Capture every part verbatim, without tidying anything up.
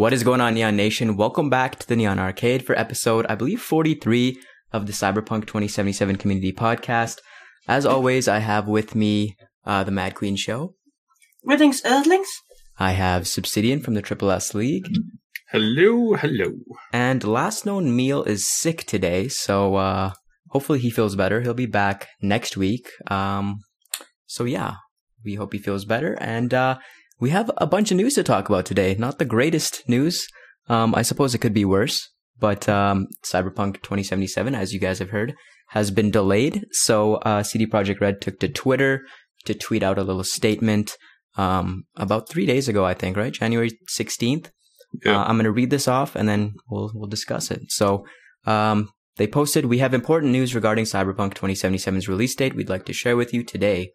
What is going on, Neon Nation? Welcome back to the Neon Arcade for episode, I believe, forty-three of the Cyberpunk twenty seventy-seven community podcast. As always, I have with me uh, the Mad Queen show. Greetings, Earthlings. I have Subsidian from the Triple S League. Hello, hello. And last known meal is sick today, so uh, hopefully he feels better. He'll be back next week. Um, so yeah, we hope he feels better. And uh, we have a bunch of news to talk about today. Not the greatest news. Um, I suppose it could be worse. But um, Cyberpunk twenty seventy-seven, as you guys have heard, has been delayed. So uh, C D Projekt Red took to Twitter to tweet out a little statement um, about three days ago, I think, right? January sixteenth. Yeah. Uh, I'm going to read this off and then we'll we'll discuss it. So um, they posted, "We have important news regarding Cyberpunk twenty seventy-seven's release date we'd like to share with you today.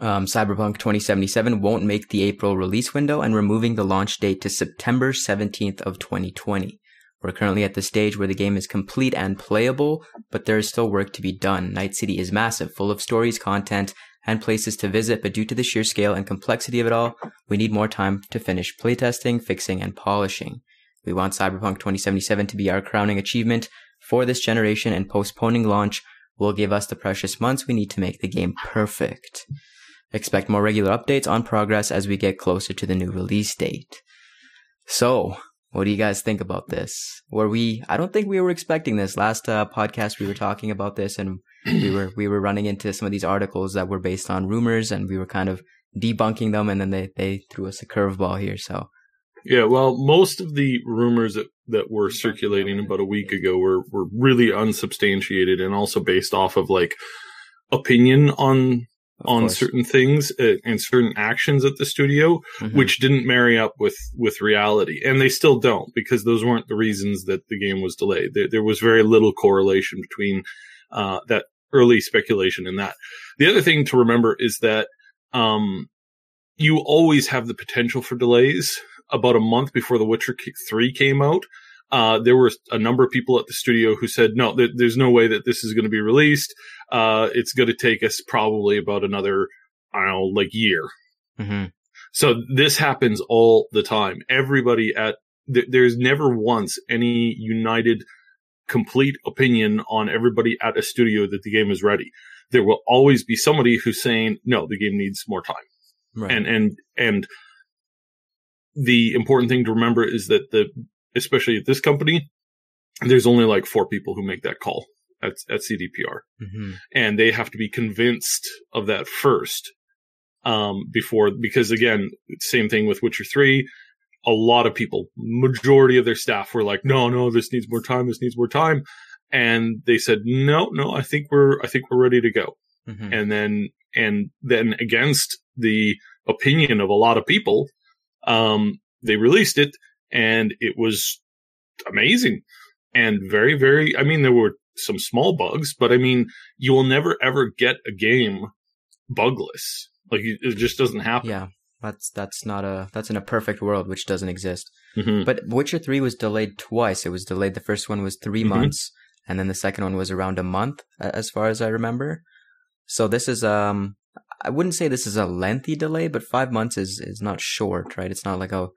Um, Cyberpunk twenty seventy-seven won't make the April release window and removing the launch date to September seventeenth of twenty twenty. We're currently at the stage where the game is complete and playable, but there is still work to be done. Night City is massive, full of stories, content, and places to visit, but due to the sheer scale and complexity of it all, we need more time to finish playtesting, fixing, and polishing. We want Cyberpunk twenty seventy-seven to be our crowning achievement for this generation, and postponing launch will give us the precious months we need to make the game perfect. Expect more regular updates on progress as we get closer to the new release date." So, what do you guys think about this? Were we, I don't think we were expecting this. Last uh, podcast, we were talking about this and we were, we were running into some of these articles that were based on rumors and we were kind of debunking them. And then they, they threw us a curveball here. So. Yeah. Well, most of the rumors that, that were circulating about a week ago were, were really unsubstantiated and also based off of like opinion on, Of on course. certain things uh, and certain actions at the studio, mm-hmm. which didn't marry up with, with reality. And they still don't, because those weren't the reasons that the game was delayed. There, there was very little correlation between uh, that early speculation and that. The other thing to remember is that um, you always have the potential for delays. About a month before The Witcher three came out, Uh, there were a number of people at the studio who said, no, th- there's no way that this is going to be released. Uh, it's going to take us probably about another, I don't know, like year. Mm-hmm. So this happens all the time. Everybody at, th- there's never once any united complete opinion on everybody at a studio that the game is ready. There will always be somebody who's saying, no, the game needs more time. Right. And, and, and the important thing to remember is that the, especially at this company, there's only like four people who make that call at, at C D P R. Mm-hmm. And they have to be convinced of that first um, before, because again, same thing with Witcher three. A lot of people, majority of their staff were like, no, no, this needs more time. This needs more time. And they said, no, no, I think we're, I think we're ready to go. Mm-hmm. And then, and then against the opinion of a lot of people, um, they released it. And it was amazing and very, very, I mean, there were some small bugs, but I mean, you will never ever get a game bugless. Like it just doesn't happen. Yeah. That's, that's not a, that's in a perfect world, which doesn't exist. Mm-hmm. But Witcher three was delayed twice. It was delayed. The first one was three mm-hmm. months and then the second one was around a month as far as I remember. So this is, um, I wouldn't say this is a lengthy delay, but five months is, is not short, right? It's not like a,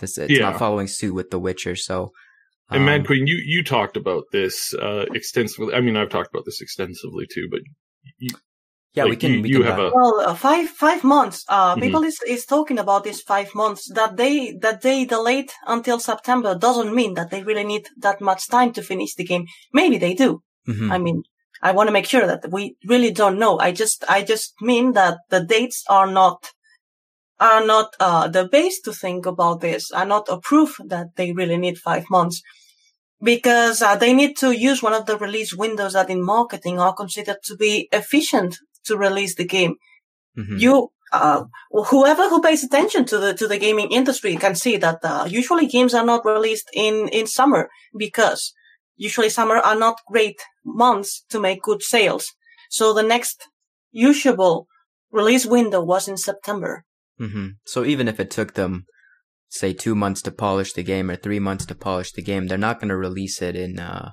This, it's yeah. not following suit with The Witcher, so. Um, and Mad Queen, you, you talked about this uh, extensively. I mean, I've talked about this extensively too, but you, yeah, like, we can. You, we you can have a well, uh, five five months. Uh, mm-hmm. People is, is talking about these five months that they that they delayed until September doesn't mean that they really need that much time to finish the game. Maybe they do. Mm-hmm. I mean, I want to make sure that we really don't know. I just I just mean that the dates are not. are not uh the base to think about this, are not a proof that they really need five months because uh, they need to use one of the release windows that in marketing are considered to be efficient to release the game. Mm-hmm. You, uh whoever who pays attention to the to the gaming industry can see that uh, usually games are not released in, in summer because usually summer are not great months to make good sales. So the next usable release window was in September. Mm-hmm. So even if it took them, say, two months to polish the game or three months to polish the game, they're not going to release it in uh,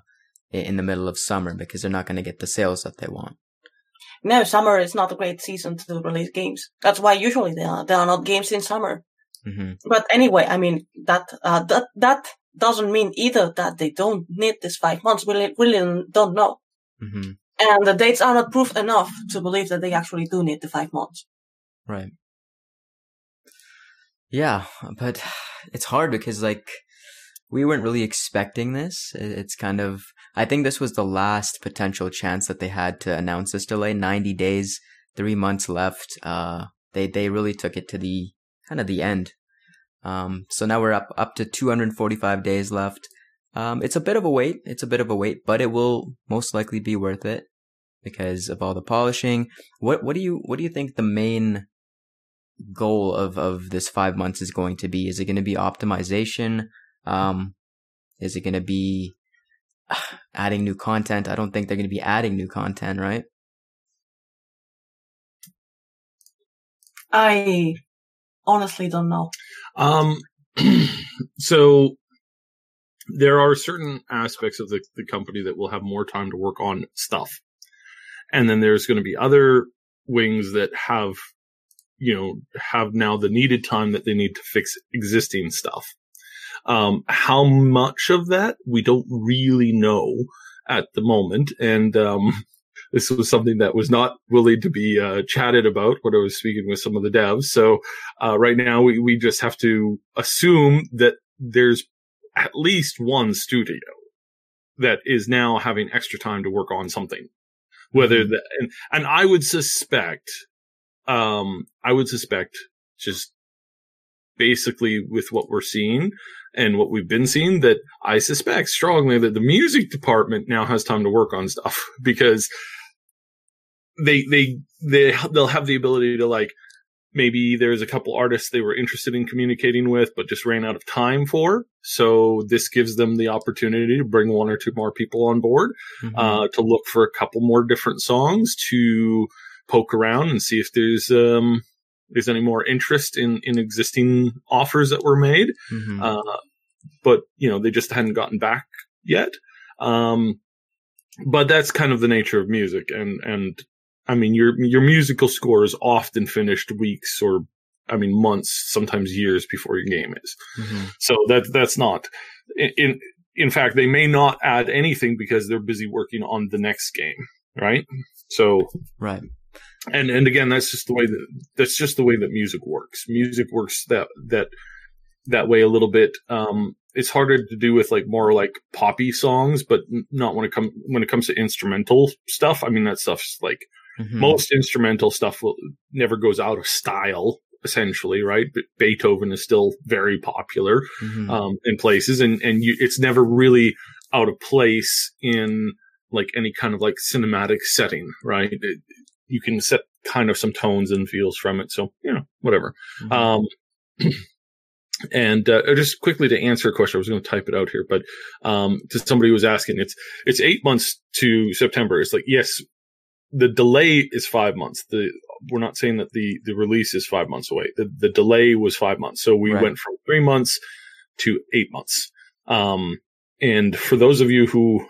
in the middle of summer because they're not going to get the sales that they want. No, summer is not a great season to release games. That's why usually there are, there are not games in summer. Mm-hmm. But anyway, I mean, that, uh, that, that doesn't mean either that they don't need this five months. We really don't know. Mm-hmm. And the dates are not proof enough to believe that they actually do need the five months. Right. Yeah, but it's hard because, like, we weren't really expecting this. It's kind of, I think this was the last potential chance that they had to announce this delay. ninety days, three months left. Uh, they, they really took it to the, kind of the end. Um, so now we're up, up to two hundred forty-five days left. Um, it's a bit of a wait. It's a bit of a wait, but it will most likely be worth it because of all the polishing. What, what do you, what do you think the main goal of, of this five months is going to be? Is it going to be optimization? Um, is it going to be adding new content? I don't think they're going to be adding new content, right? I honestly don't know. Um, so there are certain aspects of the, the company that will have more time to work on stuff. And then there's going to be other wings that have, you know, have now the needed time that they need to fix existing stuff. Um, how much of that we don't really know at the moment. And, um, this was something that was not willing to be, uh, chatted about when I was speaking with some of the devs. So, uh, right now we, we just have to assume that there's at least one studio that is now having extra time to work on something, whether that, and, and I would suspect, um, I would suspect just basically with what we're seeing, and what we've been seeing, that I suspect strongly that the music department now has time to work on stuff because they, they, they, they'll have the ability to, like, maybe there's a couple artists they were interested in communicating with, but just ran out of time for. So this gives them the opportunity to bring one or two more people on board, mm-hmm. uh, to look for a couple more different songs, to poke around and see if there's, um, there's any more interest in, in existing offers that were made. Mm-hmm. Uh, but, you know, they just hadn't gotten back yet. Um, but that's kind of the nature of music. And, and I mean, your, your musical score is often finished weeks or, I mean, months, sometimes years before your game is. Mm-hmm. So that, that's not in, in, in fact, they may not add anything because they're busy working on the next game. Right. So, right. And, and again, that's just the way that, that's just the way that music works. Music works that, that, that way a little bit. Um, it's harder to do with, like, more like poppy songs, but not when it comes, when it comes to instrumental stuff. I mean, that stuff's like mm-hmm. most instrumental stuff will, never goes out of style, essentially, right? But Beethoven is still very popular, mm-hmm. um, in places, and, and you, it's never really out of place in, like, any kind of, like, cinematic setting, right? It, you can set kind of some tones and feels from it. So, you know, whatever. Mm-hmm. Um, and, uh, just quickly to answer a question, I was going to type it out here, but, um, to somebody who was asking, it's, it's eight months to September. It's like, yes, the delay is five months. The, we're not saying that the, the release is five months away. The, the delay was five months. So we right. went from three months to eight months. Um, and for those of you who,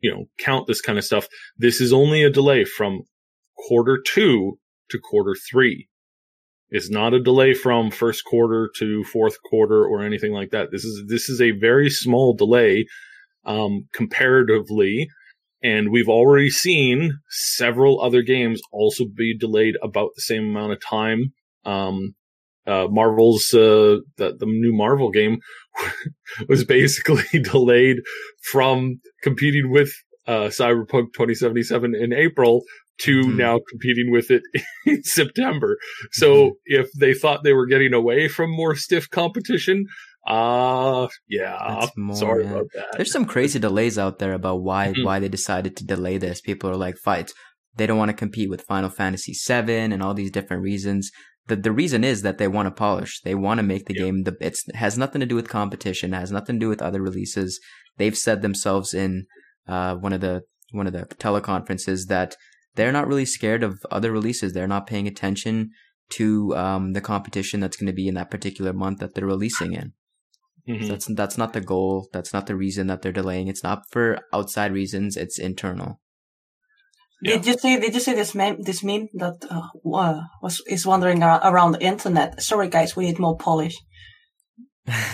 you know, count this kind of stuff, this is only a delay from quarter two to quarter three. It's not a delay from first quarter to fourth quarter or anything like that. This is, this is a very small delay, um, comparatively. And we've already seen several other games also be delayed about the same amount of time. Um, uh, Marvel's, uh, the, the new Marvel game was basically delayed from competing with, uh, Cyberpunk twenty seventy-seven in April to mm-hmm. now competing with it in September. So mm-hmm. if they thought they were getting away from more stiff competition, uh, yeah, more, sorry yeah. about that. There's some crazy delays out there about why mm-hmm. why they decided to delay this. People are like, fight. They don't want to compete with Final Fantasy seven and all these different reasons. The the reason is that they want to polish. They want to make the yeah. game. The, it's, it has nothing to do with competition. It has nothing to do with other releases. They've said themselves in uh, one of the one of the teleconferences that they're not really scared of other releases. They're not paying attention to um, the competition that's going to be in that particular month that they're releasing in. Mm-hmm. So that's that's not the goal. That's not the reason that they're delaying. It's not for outside reasons. It's internal. Yeah. Did you see? Did you see this meme? This meme that uh, was is wandering around the internet. Sorry, guys, we need more polish.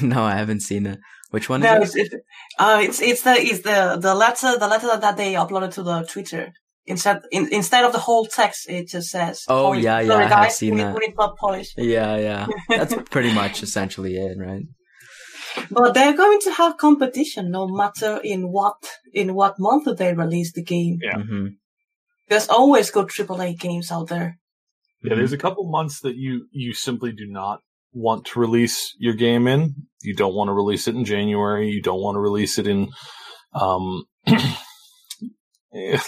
No, I haven't seen it. Which one? No, is it? It's, uh, it's it's the it's the the letter the letter that they uploaded to the Twitter. Instead, in, instead of the whole text, it just says. Oh Polish. yeah, yeah, Sorry, guys, I have seen we that. Need, we need more polish. Yeah, yeah, that's pretty much essentially it, right? But they're going to have competition, no matter in what in what month they release the game. Yeah. Mm-hmm. There's always good triple A games out there. Yeah, there's a couple months that you, you simply do not want to release your game in. You don't want to release it in January. You don't want to release it in, um,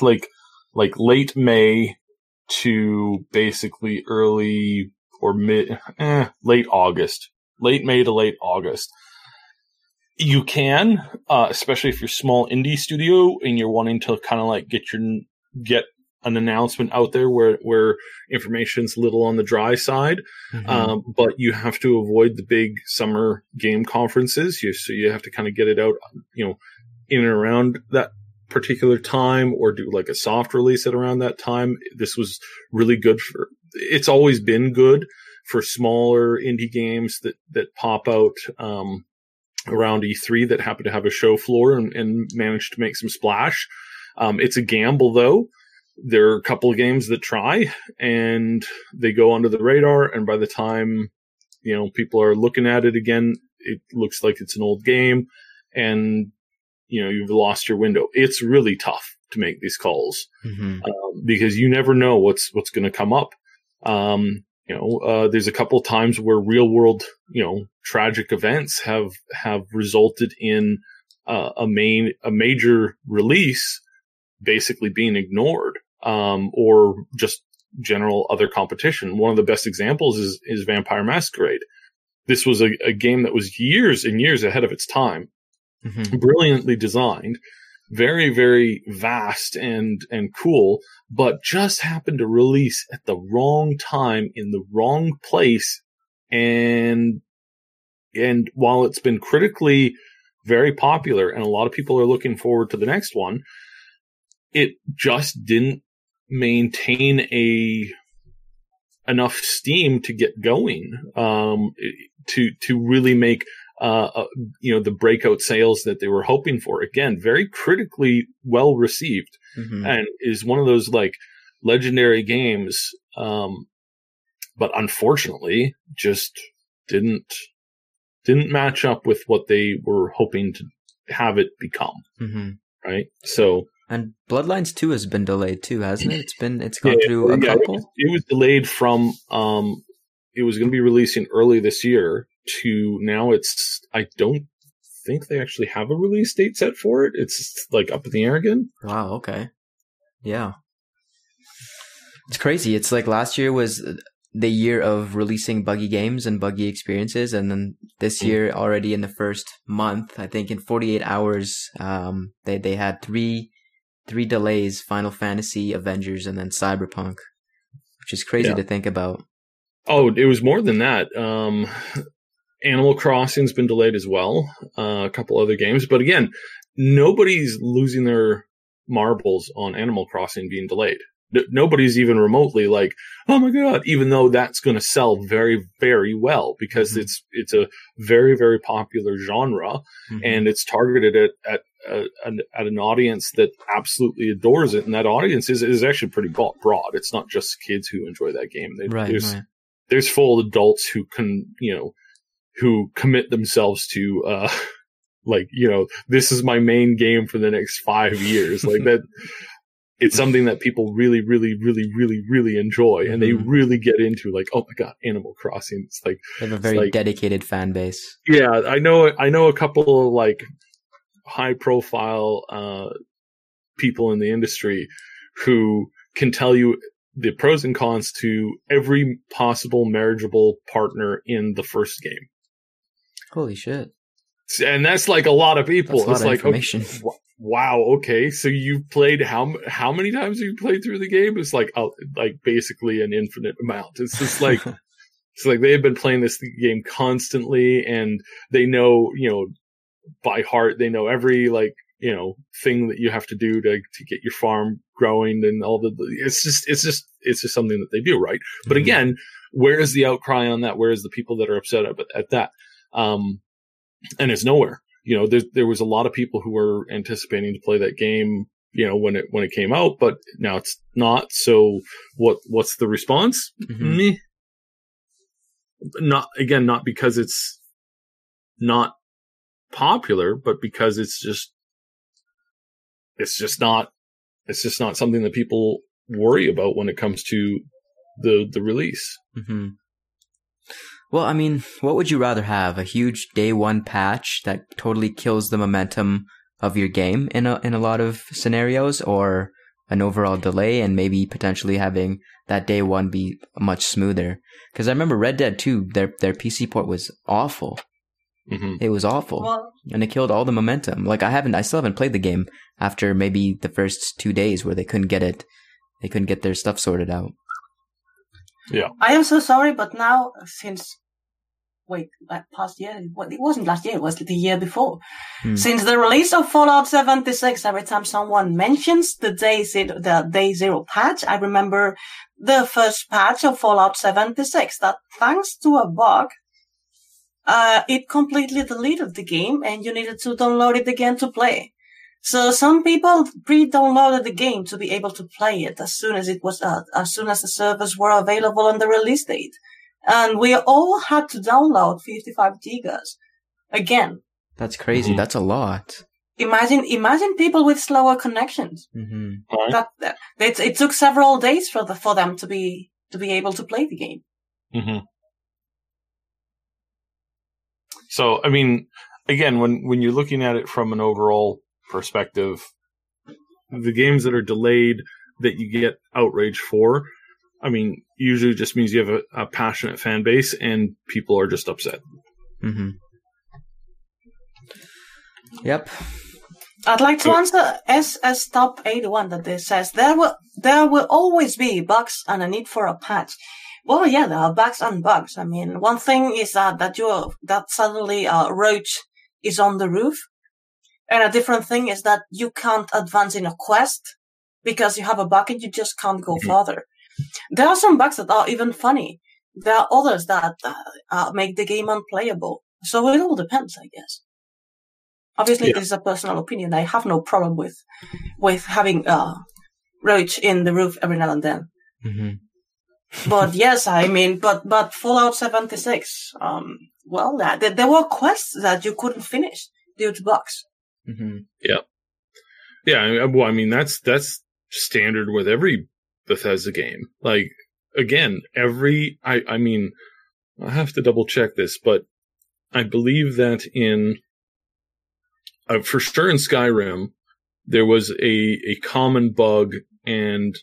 like like late May to basically early or mid, eh, late August. Late May to late August. You can, uh, especially if you're a small indie studio and you're wanting to kind of like get your get an announcement out there where where information's little on the dry side, mm-hmm. um, but you have to avoid the big summer game conferences. You, so you have to kind of get it out, you know, in and around that particular time, or do like a soft release at around that time. This was really good for. It's always been good for smaller indie games that that pop out. Um, around E three that happen to have a show floor and, and manage to make some splash. Um, it's a gamble, though. There are a couple of games that try, and they go under the radar, and by the time, you know, people are looking at it again, it looks like it's an old game, and, you know, you've lost your window. It's really tough to make these calls, mm-hmm. um, because you never know what's what's going to come up. Um You know, uh, there's a couple of times where real world, you know, tragic events have, have resulted in, uh, a main, a major release basically being ignored, um, or just general other competition. One of the best examples is, is Vampire Masquerade. This was a, a game that was years and years ahead of its time, mm-hmm. brilliantly designed, very, very vast and, and cool, but just happened to release at the wrong time in the wrong place. And, and while it's been critically very popular and a lot of people are looking forward to the next one, it just didn't maintain a, enough steam to get going, um, to, to really make Uh, uh, you know, the breakout sales that they were hoping for. Again, very critically well received, mm-hmm. and is one of those like legendary games. Um, but unfortunately just didn't, didn't match up with what they were hoping to have it become. Mm-hmm. Right. So, and Bloodlines two has been delayed too, hasn't it? It's been, it's gone yeah, through a yeah, couple. It was, it was delayed from, um, it was going to be releasing early this year. To now it's, I don't think they actually have a release date set for it. It's like up in the air again. Wow. Okay. Yeah. It's crazy. It's like last year was the year of releasing buggy games and buggy experiences. And then this year already in the first month, I think in forty-eight hours, um, they, they had three, three delays, Final Fantasy, Avengers, and then Cyberpunk, which is crazy yeah. to think about. Oh, it was more than that. Um, Animal Crossing's been delayed as well. Uh, a couple other games, but again, nobody's losing their marbles on Animal Crossing being delayed. N- nobody's even remotely like, "Oh my god!" Even though that's going to sell very, very well because mm-hmm. it's it's a very, very popular genre, mm-hmm. and it's targeted at at, uh, at an audience that absolutely adores it, and that audience is is actually pretty broad. It's not just kids who enjoy that game. They, right. There's, right. there's full adults who can, you know. who commit themselves to, uh, like, you know, this is my main game for the next five years. Like that, it's something that people really, really, really, really, really enjoy. And mm-hmm. they really get into like, oh my God, Animal Crossing. It's like they have a very like, dedicated fan base. Yeah. I know, I know a couple of like high profile, uh, people in the industry who can tell you the pros and cons to every possible marriageable partner in the first game. Holy shit. And that's like a lot of people. That's a lot it's of like, okay, wow. Okay. So you've played how, how many times have you played through the game? It's like, uh, like basically an infinite amount. It's just like, it's like they've been playing this game constantly and they know, you know, by heart, they know every like, you know, thing that you have to do to, to get your farm growing and all the, it's just, it's just, it's just something that they do, right? Mm-hmm. But again, where is the outcry on that? Where is the people that are upset at, at that? Um, and it's nowhere. You know, there, there was a lot of people who were anticipating to play that game, you know, when it, when it came out, but now it's not. So what, what's the response? Mm-hmm. Meh. Not, again, not because it's not popular, but because it's just, it's just not, it's just not something that people worry about when it comes to the, the release. Mm-hmm. Well, I mean, what would you rather have? A huge day one patch that totally kills the momentum of your game in a, in a lot of scenarios, or an overall delay and maybe potentially having that day one be much smoother? Because I remember Red Dead two, their their P C port was awful. Mm-hmm. It was awful, well, and it killed all the momentum. Like I haven't, I still haven't played the game after maybe the first two days where they couldn't get it, they couldn't get their stuff sorted out. Yeah, I am so sorry, but now since wait, that past year, well, it wasn't last year, it was the year before. Hmm. Since the release of Fallout seventy-six, every time someone mentions the day zero, the day zero patch, I remember the first patch of Fallout seventy-six that thanks to a bug, uh, it completely deleted the game and you needed to download it again to play. So some people pre-downloaded the game to be able to play it as soon as it was, uh, as soon as the servers were available on the release date. And we all had to download fifty-five gigas again. That's crazy. Mm-hmm. That's a lot. Imagine, imagine people with slower connections. Mm-hmm. Right. That, that it, it took several days for the, for them to be to be able to play the game. Mm-hmm. So, I mean, again, when, when you're looking at it from an overall perspective, the games that are delayed that you get outrage for, I mean, usually just means you have a, a passionate fan base and people are just upset. Mm-hmm. Yep. I'd like to answer S S Top eighty-one that this says, there will, there will always be bugs and a need for a patch. Well, yeah, there are bugs and bugs. I mean, one thing is that, that, you're, that suddenly a roach is on the roof. And a different thing is that you can't advance in a quest because you have a bug and you just can't go mm-hmm. farther. There are some bugs that are even funny. There are others that uh, uh, make the game unplayable. So it all depends, I guess. Obviously, yeah. This is a personal opinion. I have no problem with with having uh, roach in the roof every now and then. Mm-hmm. But yes, I mean, but but Fallout seventy-six, um, well, uh, there, there were quests that you couldn't finish due to bugs. Mm-hmm. Yeah. Yeah, well, I mean, that's that's standard with every Bethesda game. Like, again, every, I, I mean, I have to double check this, but I believe that in, uh, for sure in Skyrim, there was a, a common bug and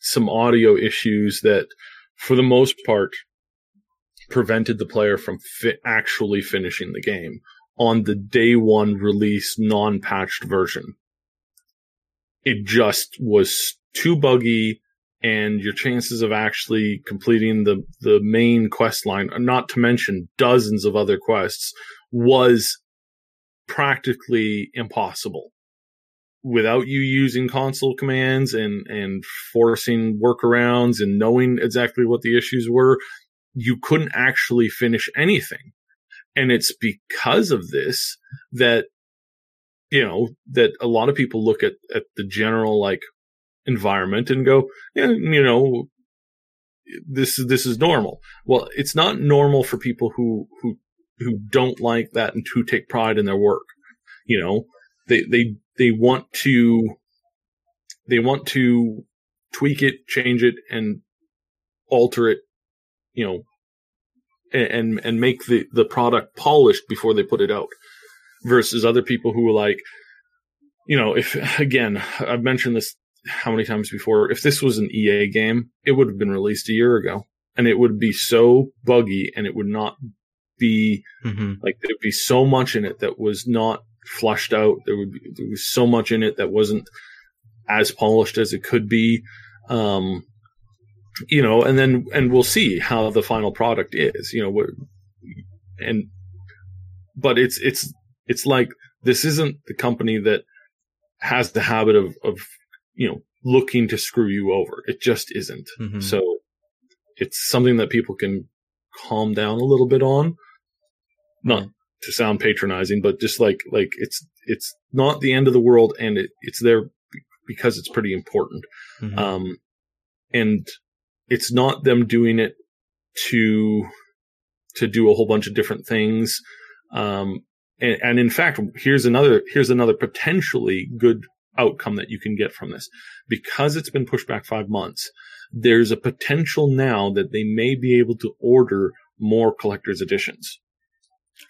some audio issues that, for the most part, prevented the player from fi- actually finishing the game on the day one release non-patched version. It just was too buggy. And your chances of actually completing the, the main quest line, not to mention dozens of other quests, was practically impossible. Without you using console commands and, and forcing workarounds and knowing exactly what the issues were, you couldn't actually finish anything. And it's because of this that, you know, that a lot of people look at, at the general, like, environment and go, yeah, you know, this this is normal. Well, it's not normal for people who who who don't like that and who take pride in their work. You know, they they they want to they want to tweak it, change it, and alter it. You know, and and make the the product polished before they put it out. Versus other people who are like, you know, if again, I've mentioned this how many times before, if this was an E A game, it would have been released a year ago and it would be so buggy and it would not be mm-hmm. like, there'd be so much in it that was not flushed out. There would be, there was so much in it that wasn't as polished as it could be. Um, you know, and then, and we'll see how the final product is, you know, and, but it's, it's, it's like, this isn't the company that has the habit of, of, you know, looking to screw you over. It just isn't. Mm-hmm. So it's something that people can calm down a little bit on. Not to sound patronizing, but just like, like it's, it's not the end of the world, and it, it's there because it's pretty important. Mm-hmm. Um, and it's not them doing it to, to do a whole bunch of different things. Um, and, and in fact, here's another, here's another potentially good outcome that you can get from this. Because it's been pushed back five months, there's a potential now that they may be able to order more collector's editions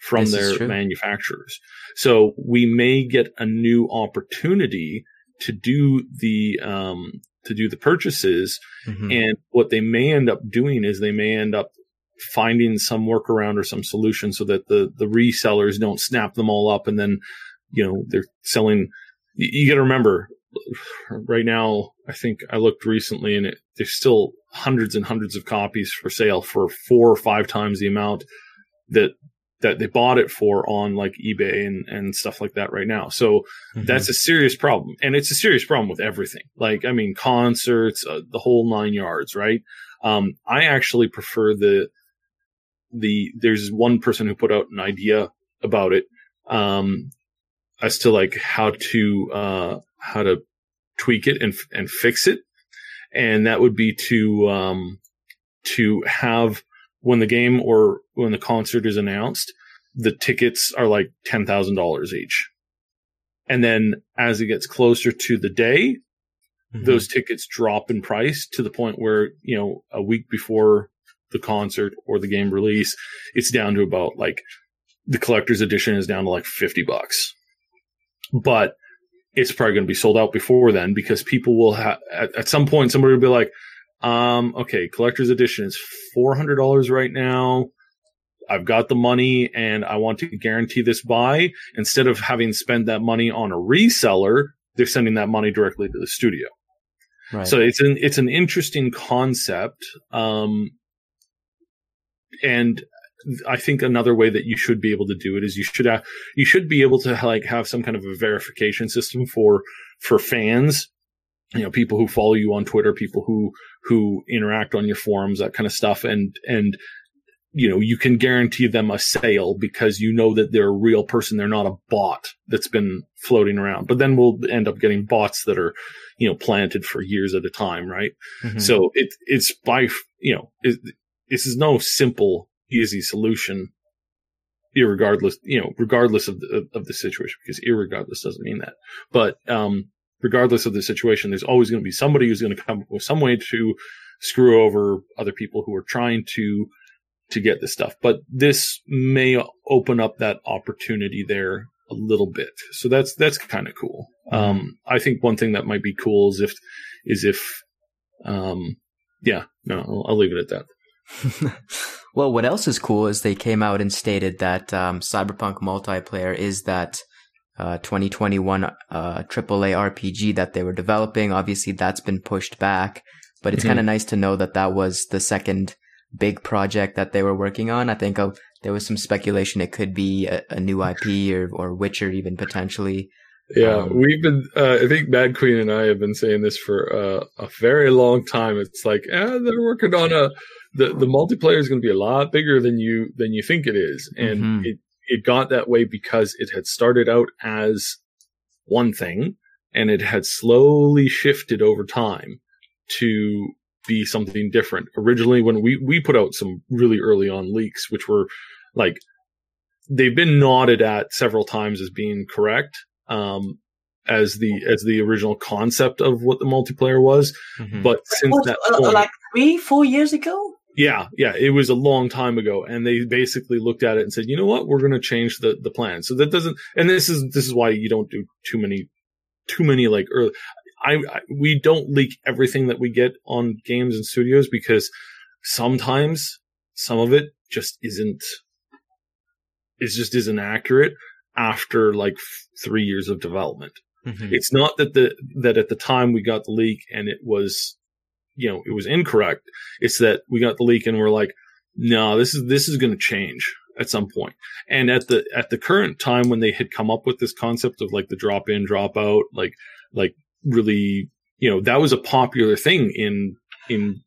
from this their manufacturers. So we may get a new opportunity to do the, um, to do the purchases. Mm-hmm. And what they may end up doing is they may end up finding some workaround or some solution so that the, the resellers don't snap them all up. And then, you know, they're selling, you, you got to remember right now, I think I looked recently and it, there's still hundreds and hundreds of copies for sale for four or five times the amount that, that they bought it for on like eBay and, and stuff like that right now. So mm-hmm. that's a serious problem. And it's a serious problem with everything. Like, I mean, concerts, uh, the whole nine yards, right? Um, I actually prefer the, the, there's one person who put out an idea about it, um, as to like how to, uh, how to tweak it and, and fix it. And that would be to, um, to have, when the game or when the concert is announced, the tickets are like ten thousand dollars each. And then as it gets closer to the day, mm-hmm. those tickets drop in price to the point where, you know, a week before the concert or the game release, it's down to about like the collector's edition is down to like fifty bucks. But it's probably going to be sold out before then, because people will have, at, at some point, somebody will be like, Um, okay, collector's edition is four hundred dollars right now. I've got the money and I want to guarantee this buy. Instead of having spent that money on a reseller, they're sending that money directly to the studio. Right. So it's an, it's an interesting concept. Um, and I think another way that you should be able to do it is you should, have, you should be able to like have some kind of a verification system for, for fans. You know, people who follow you on Twitter, people who, who interact on your forums, that kind of stuff. And, and, you know, you can guarantee them a sale because you know that they're a real person. They're not a bot that's been floating around, but then we'll end up getting bots that are, you know, planted for years at a time. Right. Mm-hmm. So it, it's by, you know, it, this is no simple, easy solution. Irregardless, you know, regardless of the, of the situation, because irregardless doesn't mean that, but, um, regardless of the situation, there's always going to be somebody who's going to come up with some way to screw over other people who are trying to, to get this stuff. But this may open up that opportunity there a little bit. So that's, that's kind of cool. Mm-hmm. Um, I think one thing that might be cool is if, is if, um, yeah, no, I'll, I'll leave it at that. Well, what else is cool is they came out and stated that, um, Cyberpunk multiplayer is that, Uh, twenty twenty-one uh, triple A R P G that they were developing. Obviously, that's been pushed back, but it's mm-hmm. kind of nice to know that that was the second big project that they were working on. I think uh, there was some speculation it could be a, a new I P or, or Witcher even potentially. Yeah, um, we've been, uh, I think Mad Queen and I have been saying this for uh, a very long time. It's like, eh, they're working on a, the, the multiplayer is going to be a lot bigger than you, than you think it is. And mm-hmm. it, It got that way because it had started out as one thing and it had slowly shifted over time to be something different. Originally, when we, we put out some really early on leaks, which were like, they've been nodded at several times as being correct, um, as the, as the original concept of what the multiplayer was. Mm-hmm. But since that point, like three, four years ago? Yeah, yeah, it was a long time ago, and they basically looked at it and said, "You know what? We're going to change the the plan." So that doesn't, and this is this is why you don't do too many, too many like early. I, I we don't leak everything that we get on games and studios, because sometimes some of it just isn't, it just isn't accurate after like f- three years of development. Mm-hmm. It's not that the that at the time we got the leak and it was, you know, it was incorrect. It's that we got the leak and we're like, no, this is, this is going to change. at some point. And at the at the current time when they had come up with this concept of like the drop in, drop out, like like really, you know, that was a popular thing in in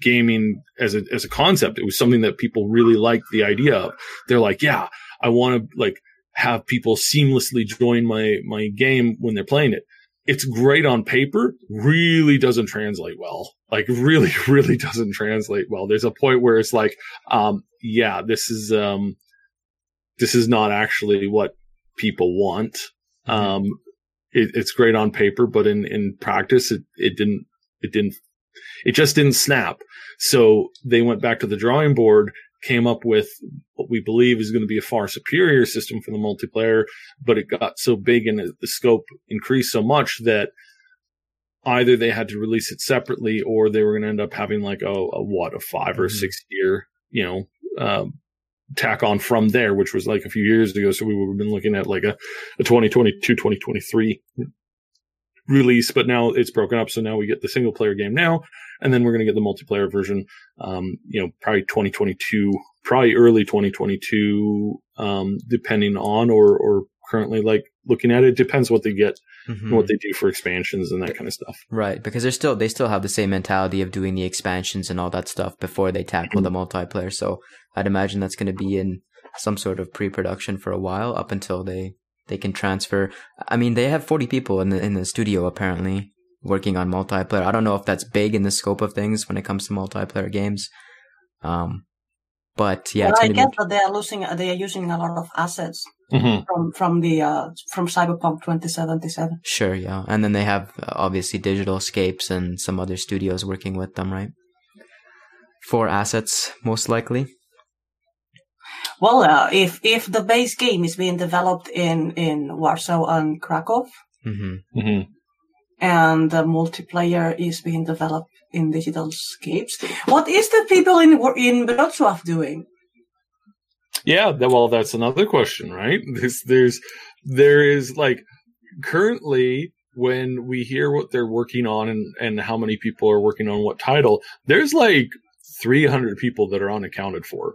gaming as a as a concept. It was something that people really liked the idea of. They're like, yeah, I want to like have people seamlessly join my my game when they're playing it. It's great on paper, really doesn't translate well. Like really, really doesn't translate well. There's a point where it's like, um, yeah, this is, um, this is not actually what people want. Um, it, it's great on paper, but in, in practice, it, it didn't, it didn't, it just didn't snap. So they went back to the drawing board, came up with what we believe is going to be a far superior system for the multiplayer, but it got so big and the scope increased so much that either they had to release it separately or they were going to end up having like a, a what, a five or mm-hmm. six year, you know, um, tack on from there, which was like a few years ago. So we would have been looking at like a, a twenty twenty-two, twenty twenty-three release, but now it's broken up. So now we get the single player game now, and then we're going to get the multiplayer version, um, you know, probably twenty twenty-two, probably early twenty twenty-two, um, depending on, or, or currently like looking at it, depends what they get mm-hmm. and what they do for expansions and that kind of stuff. Right. Because they're still, they still have the same mentality of doing the expansions and all that stuff before they tackle mm-hmm. the multiplayer. So I'd imagine that's going to be in some sort of pre-production for a while up until they, They can transfer. I mean, they have forty people in the in the studio apparently working on multiplayer. I don't know if that's big in the scope of things when it comes to multiplayer games. Um, but yeah, well, it's I guess be... that they are losing. They are using a lot of assets mm-hmm. from from the uh, from Cyberpunk twenty seventy-seven. Sure, yeah, and then they have uh, obviously Digital Escapes and some other studios working with them, right? For assets, most likely. Well, uh, if if the base game is being developed in, in Warsaw and Krakow, mm-hmm. Mm-hmm. and the multiplayer is being developed in Digital Escapes, what is the people in in Wrocław doing? Yeah, well, that's another question, right? There's, there's there is like currently when we hear what they're working on and, and how many people are working on what title, there's like three hundred people that are unaccounted for.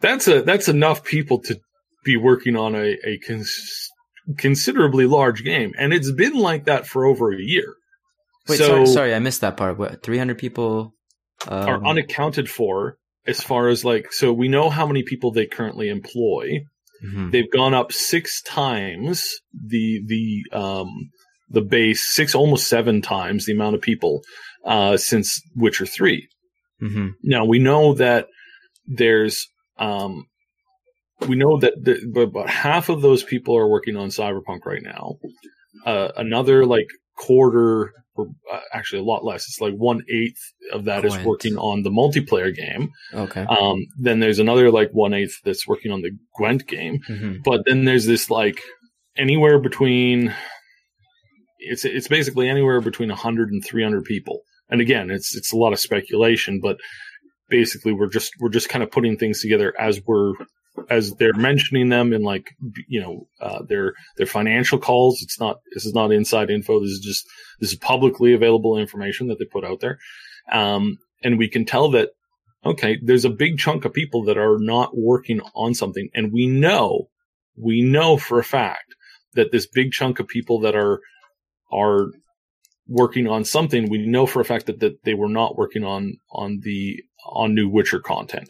That's a that's enough people to be working on a, a cons- considerably large game, and it's been like that for over a year. Wait, so sorry, sorry, I missed that part. What, three hundred people um... are unaccounted for as far as like, so we know how many people they currently employ. Mm-hmm. They've gone up six times the the um the base, six almost seven times the amount of people uh, since Witcher three. Mm-hmm. Now we know that there's Um, we know that the, about half of those people are working on Cyberpunk right now. Uh, another like quarter, or uh, actually a lot less. It's like one eighth of that Gwent. Is working on the multiplayer game. Okay. Um, then there's another like one eighth that's working on the Gwent game. Mm-hmm. But then there's this like anywhere between. It's it's basically anywhere between one hundred and three hundred people. And again, it's it's a lot of speculation, but. Basically, we're just we're just kind of putting things together as we're as they're mentioning them in like you know uh, their their financial calls. It's not this is not inside info. This is just this is publicly available information that they put out there, um, and we can tell that okay, there's a big chunk of people that are not working on something, and we know we know for a fact that this big chunk of people that are are working on something, we know for a fact that that they were not working on on the on new Witcher content.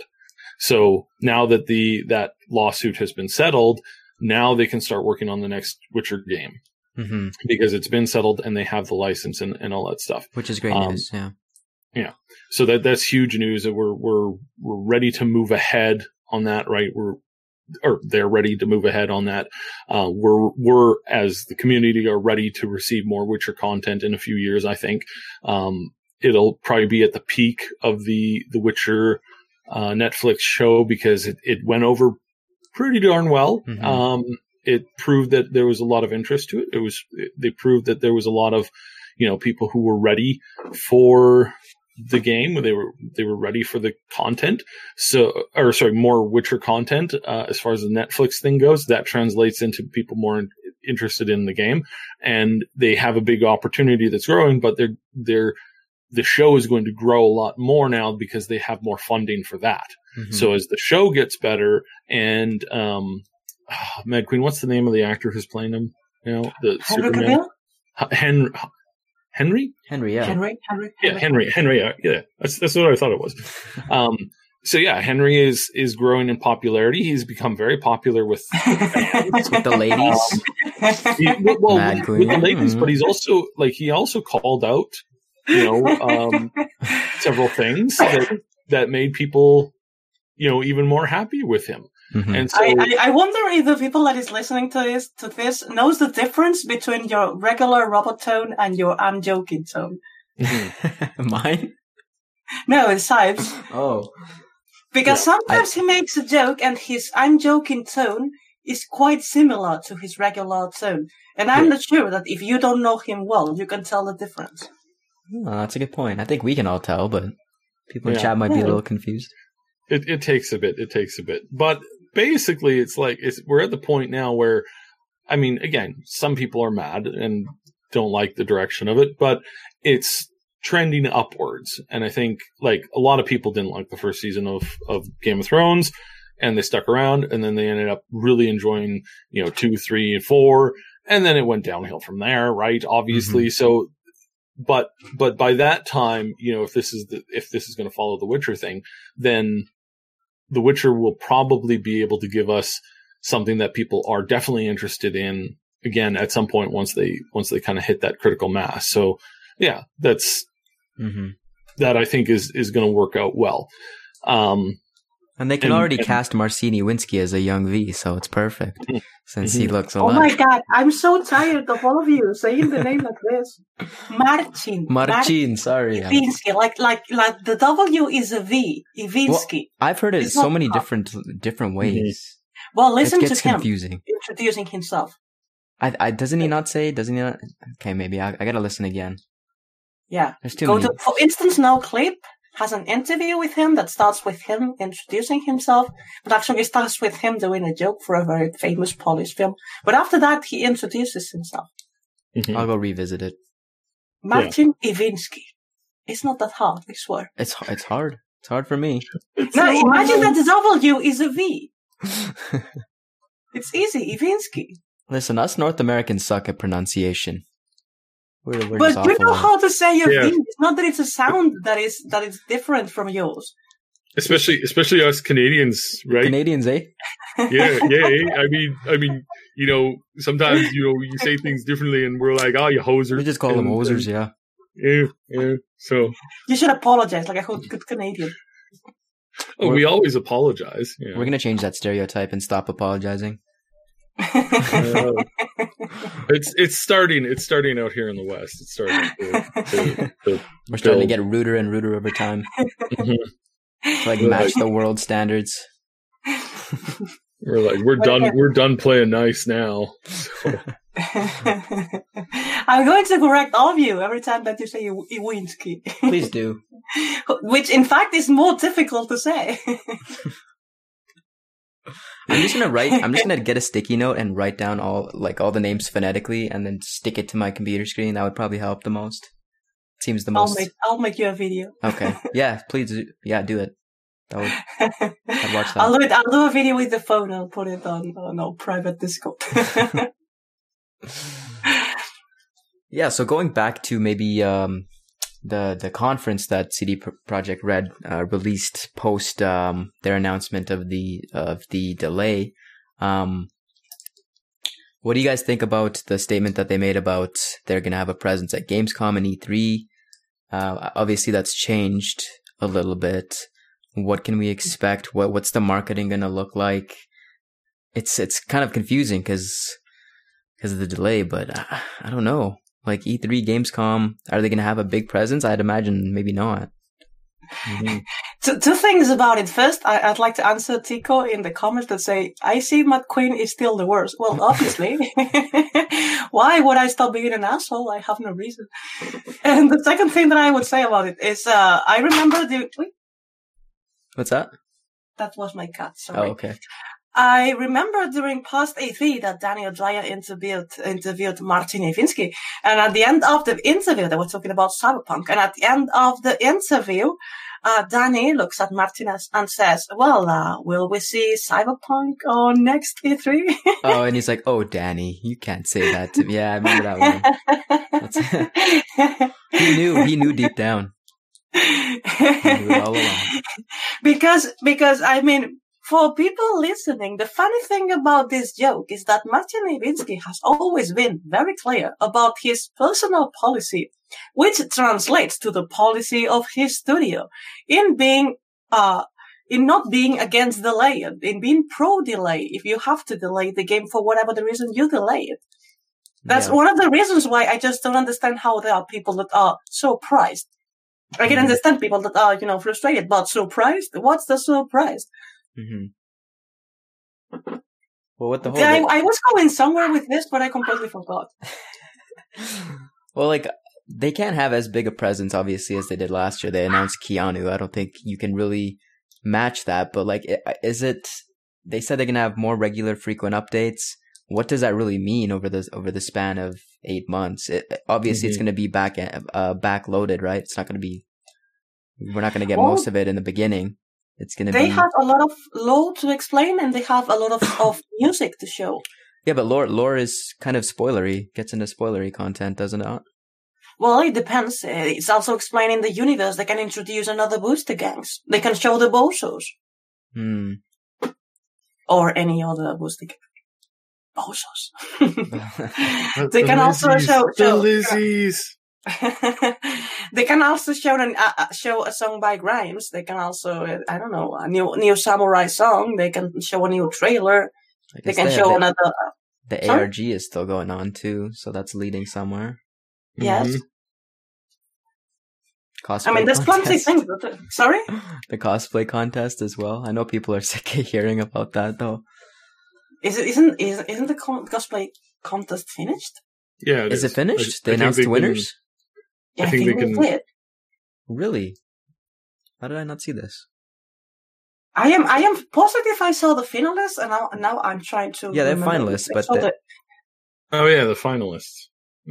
So now that the that lawsuit has been settled, now they can start working on the next Witcher game mm-hmm. because it's been settled and they have the license and, and all that stuff. Which is great um, news, yeah. Yeah. So that that's huge news that we're we're we're ready to move ahead on that, right? We're or they're ready to move ahead on that. Uh, we're we're as the community are ready to receive more Witcher content in a few years, I think. Um It'll probably be at the peak of the, the Witcher uh, Netflix show because it, it went over pretty darn well. Mm-hmm. Um, it proved that there was a lot of interest to it. It was they proved that there was a lot of you know people who were ready for the game. They were they were ready for the content. So or sorry, more Witcher content uh, as far as the Netflix thing goes. That translates into people more in, interested in the game, and they have a big opportunity that's growing. But they're they're the show is going to grow a lot more now because they have more funding for that. Mm-hmm. So as the show gets better and um, oh, Mad Queen, what's the name of the actor who's playing him? You know, the Henry Cavill? Henry. Henry? Henry, yeah. Henry, Henry, Henry. Yeah, Henry, Henry, yeah. That's that's what I thought it was. Um, so yeah, Henry is is growing in popularity. He's become very popular with, with the ladies. Um, he, well, Mad with, Queen. With the ladies, mm-hmm. but he's also like he also called out, you know, um, several things that that made people, you know, even more happy with him. Mm-hmm. And so, I, I, I wonder if the people that is listening to this to this knows the difference between your regular robot tone and your I'm joking tone. Mine? No, it's Sybe's. Oh. Because yeah, sometimes I... he makes a joke and his I'm joking tone is quite similar to his regular tone. And I'm yeah. not sure that if you don't know him well, you can tell the difference. Oh, that's a good point. I think we can all tell, but people yeah. in chat might yeah. be a little confused. It, it takes a bit. It takes a bit. But basically, it's like it's, we're at the point now where, I mean, again, some people are mad and don't like the direction of it, but it's trending upwards. And I think like a lot of people didn't like the first season of, of Game of Thrones, and they stuck around, and then they ended up really enjoying, you know, two, three, and four, and then it went downhill from there, right? Obviously, mm-hmm. so. But but by that time, you know, if this is the, if this is going to follow the Witcher thing, then The Witcher will probably be able to give us something that people are definitely interested in again at some point once they once they kind of hit that critical mass. So yeah, that's mm-hmm. that I think is is going to work out well. Um, and they can and, already and, cast Marcin Iwinski as a young V, so it's perfect mm-hmm. since mm-hmm. he looks a lot. Oh my God, I'm so tired of all of you saying the name like this. Marcin. Marcin, sorry. Iwinski, like, like, like the W is a V. Iwinski. Well, I've heard it it's so many tough. different different ways. Mm-hmm. Well, listen to him confusing. introducing himself. I, I doesn't he not say? Doesn't he not? Okay, maybe I, I gotta listen again. Yeah. There's too Go many. To, for instance, now clip. Has an interview with him that starts with him introducing himself, but actually starts with him doing a joke for a very famous Polish film. But after that, he introduces himself. Mm-hmm. I'll go revisit it. Marcin yeah. Iwinski. It's not that hard, I swear. It's it's hard. It's hard for me. It's no, so imagine hard. That the W is a V. It's easy, Iwinski. Listen, us North Americans suck at pronunciation. We're, we're but you know how to say your yeah. thing. It's not that it's a sound that is that is different from yours. Especially, especially us Canadians, right? Canadians, eh? Yeah, yeah. Eh? I mean, I mean, you know, sometimes you know you say things differently, and we're like, "Oh, you hosers." We just call and, them hosers, yeah. Yeah, yeah. So you should apologize, like a good Canadian. Oh, we're, we always apologize. Yeah. We're gonna change that stereotype and stop apologizing. uh, it's it's starting it's starting out here in the West. It's starting. To, to, to We're starting build. to get ruder and ruder over time. Mm-hmm. Like we're match like, the world standards. We're like we're done. We're done playing nice now. So. I'm going to correct all of you every time that you say Iwinski. Please do. Which in fact is more difficult to say. I'm just gonna write. I'm just gonna get a sticky note and write down all like all the names phonetically, and then stick it to my computer screen. That would probably help the most. It seems the most. I'll make, I'll make you a video. Okay. Yeah. Please. Do, yeah. Do it. That would. I'd watch that. I'll do it. I'll do a video with the phone. I'll put it on on our private Discord. Yeah. So going back to maybe um, the the conference that C D Projekt Red uh, released post um, their announcement of the of the delay. Um, what do you guys think about the statement that they made about they're going to have a presence at Gamescom and E three? Uh, obviously, that's changed a little bit. What can we expect? What what's the marketing going to look like? It's it's kind of confusing because because of the delay, but I, I don't know. Like E three, Gamescom, are they going to have a big presence? I'd imagine maybe not. Mm-hmm. two, two things about it. First, I, I'd like to answer Tico in the comments that say, I see Mad Queen is still the worst. Well, obviously. Why would I stop being an asshole? I have no reason. And the second thing that I would say about it is uh, I remember the... Wait. What's that? That was my cat, sorry. Oh, okay. I remember during past E three that Daniel Dreyer interviewed, interviewed Marcin Iwinski. And at the end of the interview, they were talking about Cyberpunk. And at the end of the interview, uh, Danny looks at Martin and says, well, uh, will we see Cyberpunk on next E three? Oh, and he's like, oh, Danny, you can't say that to me. Yeah, I remember that one. he knew, he knew deep down. He knew all along. Because, because, I mean, for people listening, the funny thing about this joke is that Marcin Iwinski has always been very clear about his personal policy, which translates to the policy of his studio, in being, uh, in not being against delay, in being pro-delay if you have to delay the game for whatever the reason you delay it. That's yeah. one of the reasons why I just don't understand how there are people that are so surprised. I can understand people that are, you know, frustrated, but surprised? What's the surprise? Mm-hmm. Well, what the whole? I, I was going somewhere with this, but I completely forgot. Well, like they can't have as big a presence, obviously, as they did last year. They announced Keanu. I don't think you can really match that. But like, is it? They said they're gonna have more regular, frequent updates. What does that really mean over the over the span of eight months? It, obviously, mm-hmm. it's gonna be back uh, back loaded, right? It's not gonna be. We're not gonna get well, most of it in the beginning. It's gonna they be... have a lot of lore to explain, and they have a lot of, of music to show. Yeah, but lore lore is kind of spoilery. Gets into spoilery content, doesn't it? Well, it depends. It's also explaining the universe. They can introduce another booster gangs. They can show the Bozos. Hmm. Or any other booster gangs. Bozos. They can also show... The Lizzie's. They can also show an, uh, show a song by Grimes. They can also, uh, I don't know, a new new samurai song. They can show a new trailer. They can they show the, another. Uh, the song? A R G is still going on too, so that's leading somewhere. Yes. Mm-hmm. Cosplay. I mean, there's plenty of things. Sorry. The cosplay contest as well. I know people are sick of hearing about that though. Is it isn't isn't, isn't the cosplay contest finished? Yeah. It is, is it finished? I, they I announced they winners. Can... Yeah, I think, think we can. It. Really? How did I not see this? I am. I am positive I saw the finalists, and now, now I'm trying to. Yeah, they're finalists, but. They... The... Oh yeah, the finalists.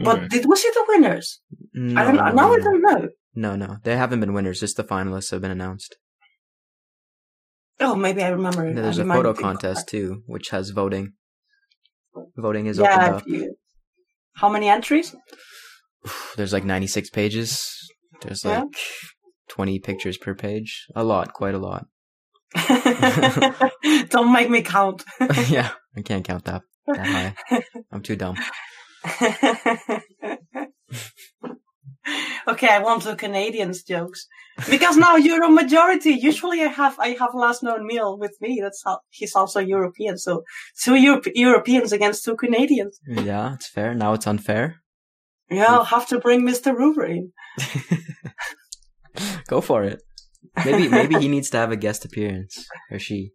But okay. Did we see the winners? No, I don't. No, now no. I don't know. No, no, they haven't been winners. Just the finalists have been announced. Oh, maybe I remember. And there's I a photo contest too, which has voting. Voting is yeah, opened up. You... How many entries? There's like ninety-six pages. There's like yeah. twenty pictures per page. A lot, quite a lot. Don't make me count. Yeah, I can't count that, that high. I'm too dumb. Okay, I won't do Canadians jokes because now you're a majority. Usually, I have I have last known meal with me. That's how he's also European. So two Euro- Europeans against two Canadians. Yeah, it's fair. Now it's unfair. Yeah, I'll have to bring Mister Ruber in. Go for it. Maybe maybe he needs to have a guest appearance, or she.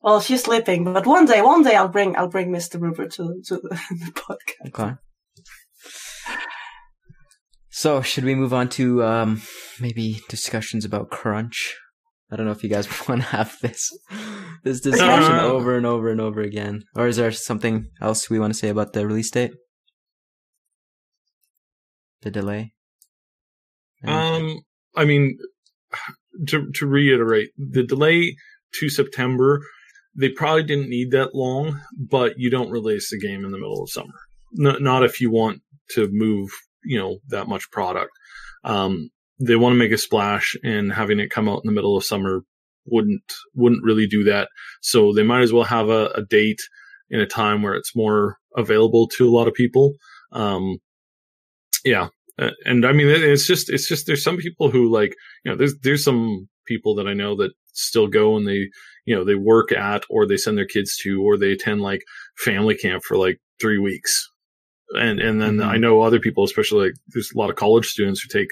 Well, she's sleeping, but one day, one day I'll bring I'll bring Mister Ruber to to the, the podcast. Okay. So, should we move on to um, maybe discussions about crunch? I don't know if you guys want to have this this discussion uh-huh. over and over and over again, or is there something else we want to say about the release date? The delay? Um, I mean, to to reiterate, the delay to September, they probably didn't need that long, but you don't release the game in the middle of summer. Not, not if you want to move, you know, that much product. Um, they want to make a splash, and having it come out in the middle of summer wouldn't wouldn't really do that. So they might as well have a, a date in a time where it's more available to a lot of people. Um, yeah. Uh, and I mean, it's just, it's just, there's some people who like, you know, there's, there's some people that I know that still go and they, you know, they work at, or they send their kids to, or they attend like family camp for like three weeks. And, and then mm-hmm. I know other people, especially like there's a lot of college students who take,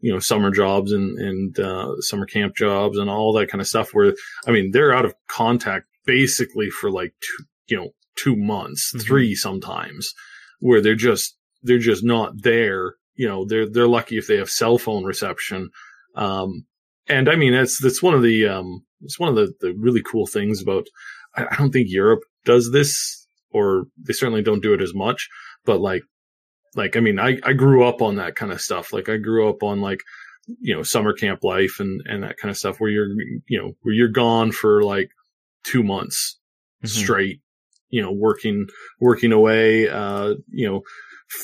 you know, summer jobs and, and, uh, summer camp jobs and all that kind of stuff where, I mean, they're out of contact basically for like two, you know, two months, mm-hmm. three sometimes where they're just, they're just not there. You know, they're, they're lucky if they have cell phone reception. Um, and I mean, that's, that's one of the, um, it's one of the, the really cool things about, I don't think Europe does this, or they certainly don't do it as much. But like, like I mean, I, I grew up on that kind of stuff. Like I grew up on like, you know, summer camp life and, and that kind of stuff where you're, you know, where you're gone for like two months mm-hmm. straight, you know, working, working away, uh, you know,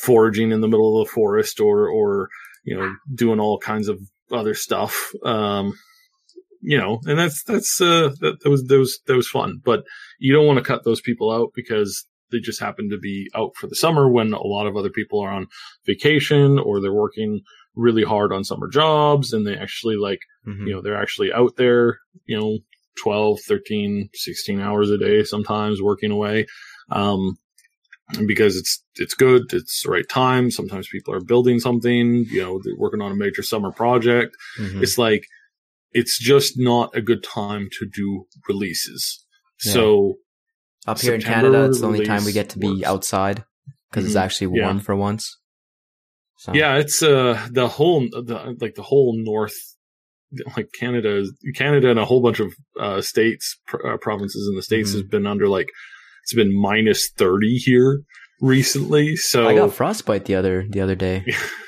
foraging in the middle of the forest or, or, you know, doing all kinds of other stuff. Um, you know, and that's, that's, uh, that, that was, that was, that was fun, but you don't want to cut those people out because they just happen to be out for the summer when a lot of other people are on vacation or they're working really hard on summer jobs and they actually like, mm-hmm. you know, they're actually out there, you know, twelve, thirteen, sixteen hours a day, sometimes working away. Um, because it's, it's good. It's the right time. Sometimes people are building something, you know, they're working on a major summer project. Mm-hmm. It's like, it's just not a good time to do releases. Yeah. So up here September in Canada, it's the only time we get to be works. outside because mm-hmm. it's actually warm yeah. for once. So. Yeah, it's uh the whole the, like the whole north, like Canada, Canada and a whole bunch of uh, states, uh, provinces in the states mm-hmm. has been under like it's been minus thirty here recently. So I got frostbite the other the other day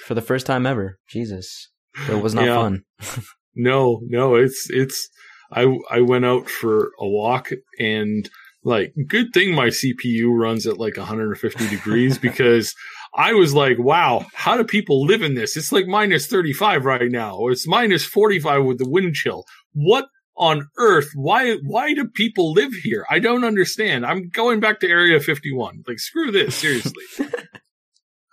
for the first time ever. Jesus, it was not yeah. fun. No, no, it's it's I I went out for a walk and like good thing my C P U runs at like one hundred fifty degrees because. I was like, wow, how do people live in this? It's like minus thirty-five right now, or it's minus forty-five with the wind chill. What on earth? Why, why do people live here? I don't understand. I'm going back to Area fifty-one. Like, screw this. Seriously.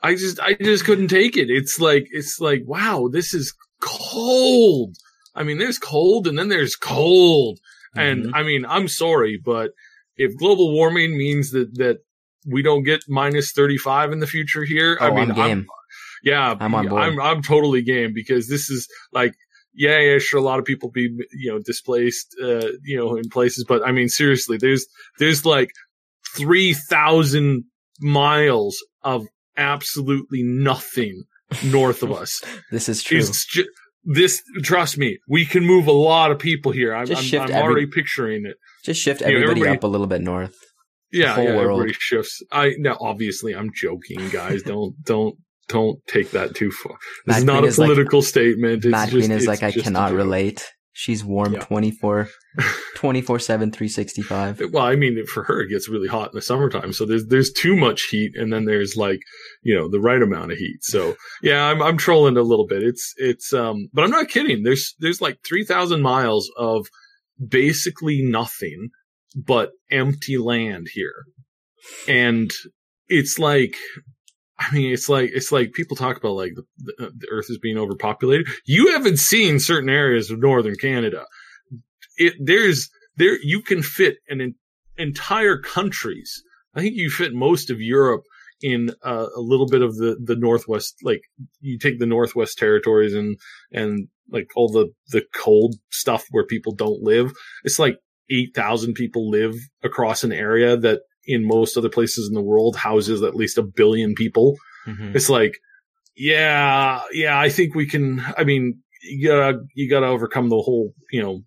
I just, I just couldn't take it. It's like, it's like, wow, this is cold. I mean, there's cold and then there's cold. Mm-hmm. And I mean, I'm sorry, but if global warming means that, that, we don't get minus thirty-five in the future here. Oh, I mean, I'm game. I'm, yeah, I'm, on board. I'm I'm totally game because this is like, yeah, yeah, sure. A lot of people be, you know, displaced, uh, you know, in places, but I mean, seriously, there's, there's like three thousand miles of absolutely nothing north of us. This is true. It's ju- this, trust me, we can move a lot of people here. I'm, I'm, I'm every, already picturing it. Just shift everybody, you know, everybody up a little bit north. Yeah, yeah, everybody shifts. I now obviously I'm joking, guys. Don't don't don't take that too far. This is not a political statement. Mad Queen is like, I cannot relate. She's warm twenty-four seven, three sixty-five. Well, I mean, for her it gets really hot in the summertime, so there's there's too much heat, and then there's like, you know, the right amount of heat. So yeah, I'm I'm trolling a little bit. It's it's um, but I'm not kidding. There's there's like three thousand miles of basically nothing but empty land here. And it's like, I mean, it's like, it's like people talk about like the, the, the earth is being overpopulated. You haven't seen certain areas of northern Canada. It, there's there, you can fit an in, entire countries. I think you fit most of Europe in uh, a little bit of the, the Northwest. Like you take the Northwest territories and, and like all the, the cold stuff where people don't live. It's like, eight thousand people live across an area that in most other places in the world houses at least a billion people. Mm-hmm. It's like, yeah, yeah, I think we can, I mean, you gotta, you gotta overcome the whole, you know,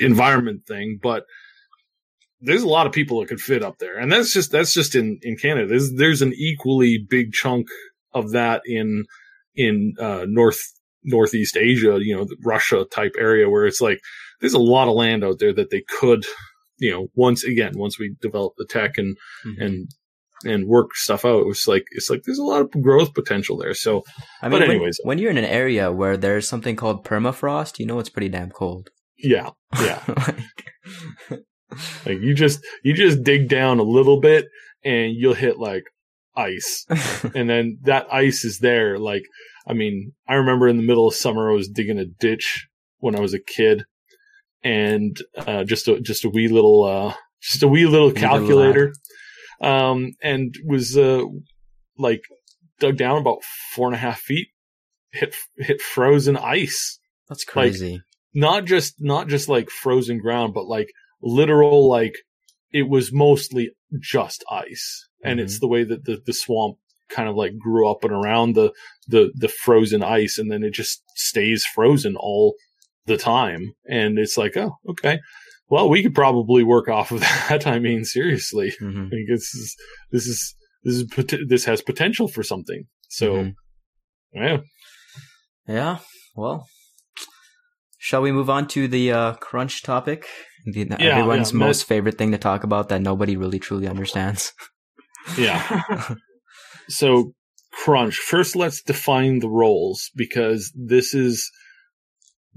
environment thing, but there's a lot of people that could fit up there. And that's just, that's just in, in Canada. There's, there's an equally big chunk of that in, in, uh, North, Northeast Asia, you know, the Russia type area where it's like, there's a lot of land out there that they could, you know, once again, once we develop the tech and, mm-hmm. and, and work stuff out, it was like, it's like, there's a lot of growth potential there. So, I mean, but anyways, when, when you're in an area where there's something called permafrost, you know, it's pretty damn cold. Yeah. Yeah. like, like you just, you just dig down a little bit and you'll hit like ice. And then that ice is there. Like, I mean, I remember in the middle of summer, I was digging a ditch when I was a kid. And, uh, just a, just a wee little, uh, just a wee little calculator. Um, and was, uh, like dug down about four and a half feet, hit, hit frozen ice. That's crazy. Like, not just, not just like frozen ground, but like literal, like it was mostly just ice. Mm-hmm. And it's the way that the, the swamp kind of like grew up and around the, the, the frozen ice. And then it just stays frozen all the time. And it's like, oh, okay. Well, we could probably work off of that. I mean, seriously, mm-hmm. I think this is this is this is this has potential for something. So, mm-hmm. yeah, yeah. Well, shall we move on to the uh, crunch topic? The, yeah, everyone's yeah, most favorite thing to talk about that nobody really truly understands. Yeah. So, crunch. First, let's define the roles, because this is.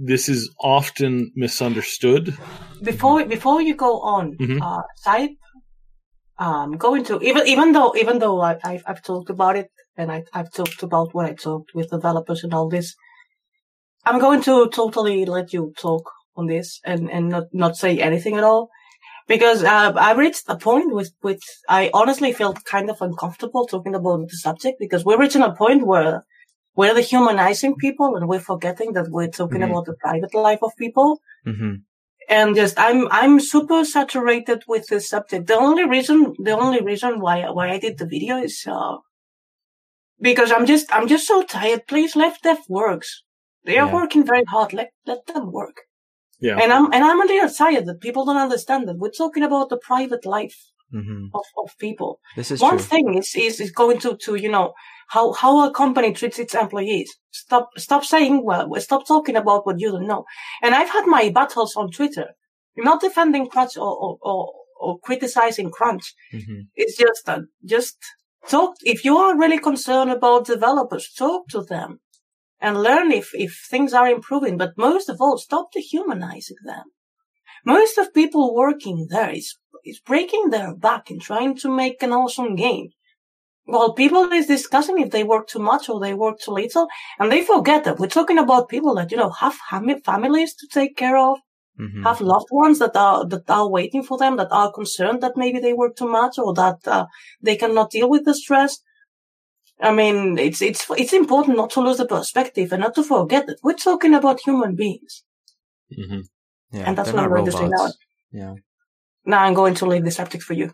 This is often misunderstood. Before before you go on, mm-hmm. uh, Saib, um, go into even even though even though I, I've I've talked about it and I I've talked about what I talked with developers and all this, I'm going to totally let you talk on this and, and not, not say anything at all, because uh, I reached a point with which I honestly felt kind of uncomfortable talking about the subject, because we're reaching a point where. We're dehumanizing people, and we're forgetting that we're talking mm-hmm. about the private life of people. Mm-hmm. And just, I'm, I'm super saturated with this subject. The only reason, the only reason why, why I did the video is, uh, because I'm just, I'm just so tired. Please let them work. They are yeah. working very hard. Let, let them work. Yeah. And I'm, and I'm a little tired that people don't understand that we're talking about the private life. Mm-hmm. Of, of people. This is one true. Thing is, is, is going to, to, you know, how, how a company treats its employees. Stop, stop saying, well, stop talking about what you don't know. And I've had my battles on Twitter. I'm not defending crunch or, or, or, or criticizing crunch. Mm-hmm. It's just, uh, just talk. If you are really concerned about developers, talk to them and learn if, if things are improving. But most of all, stop dehumanizing them. Most of people working there is Is breaking their back and trying to make an awesome game. Well, people is discussing if they work too much or they work too little, and they forget that we're talking about people that, you know, have families to take care of, mm-hmm. have loved ones that are that are waiting for them, that are concerned that maybe they work too much or that uh, they cannot deal with the stress. I mean, it's it's it's important not to lose the perspective and not to forget that we're talking about human beings. Mm-hmm. Yeah, and that's what I'm going to say now. Yeah. Now I'm going to leave the subject for you.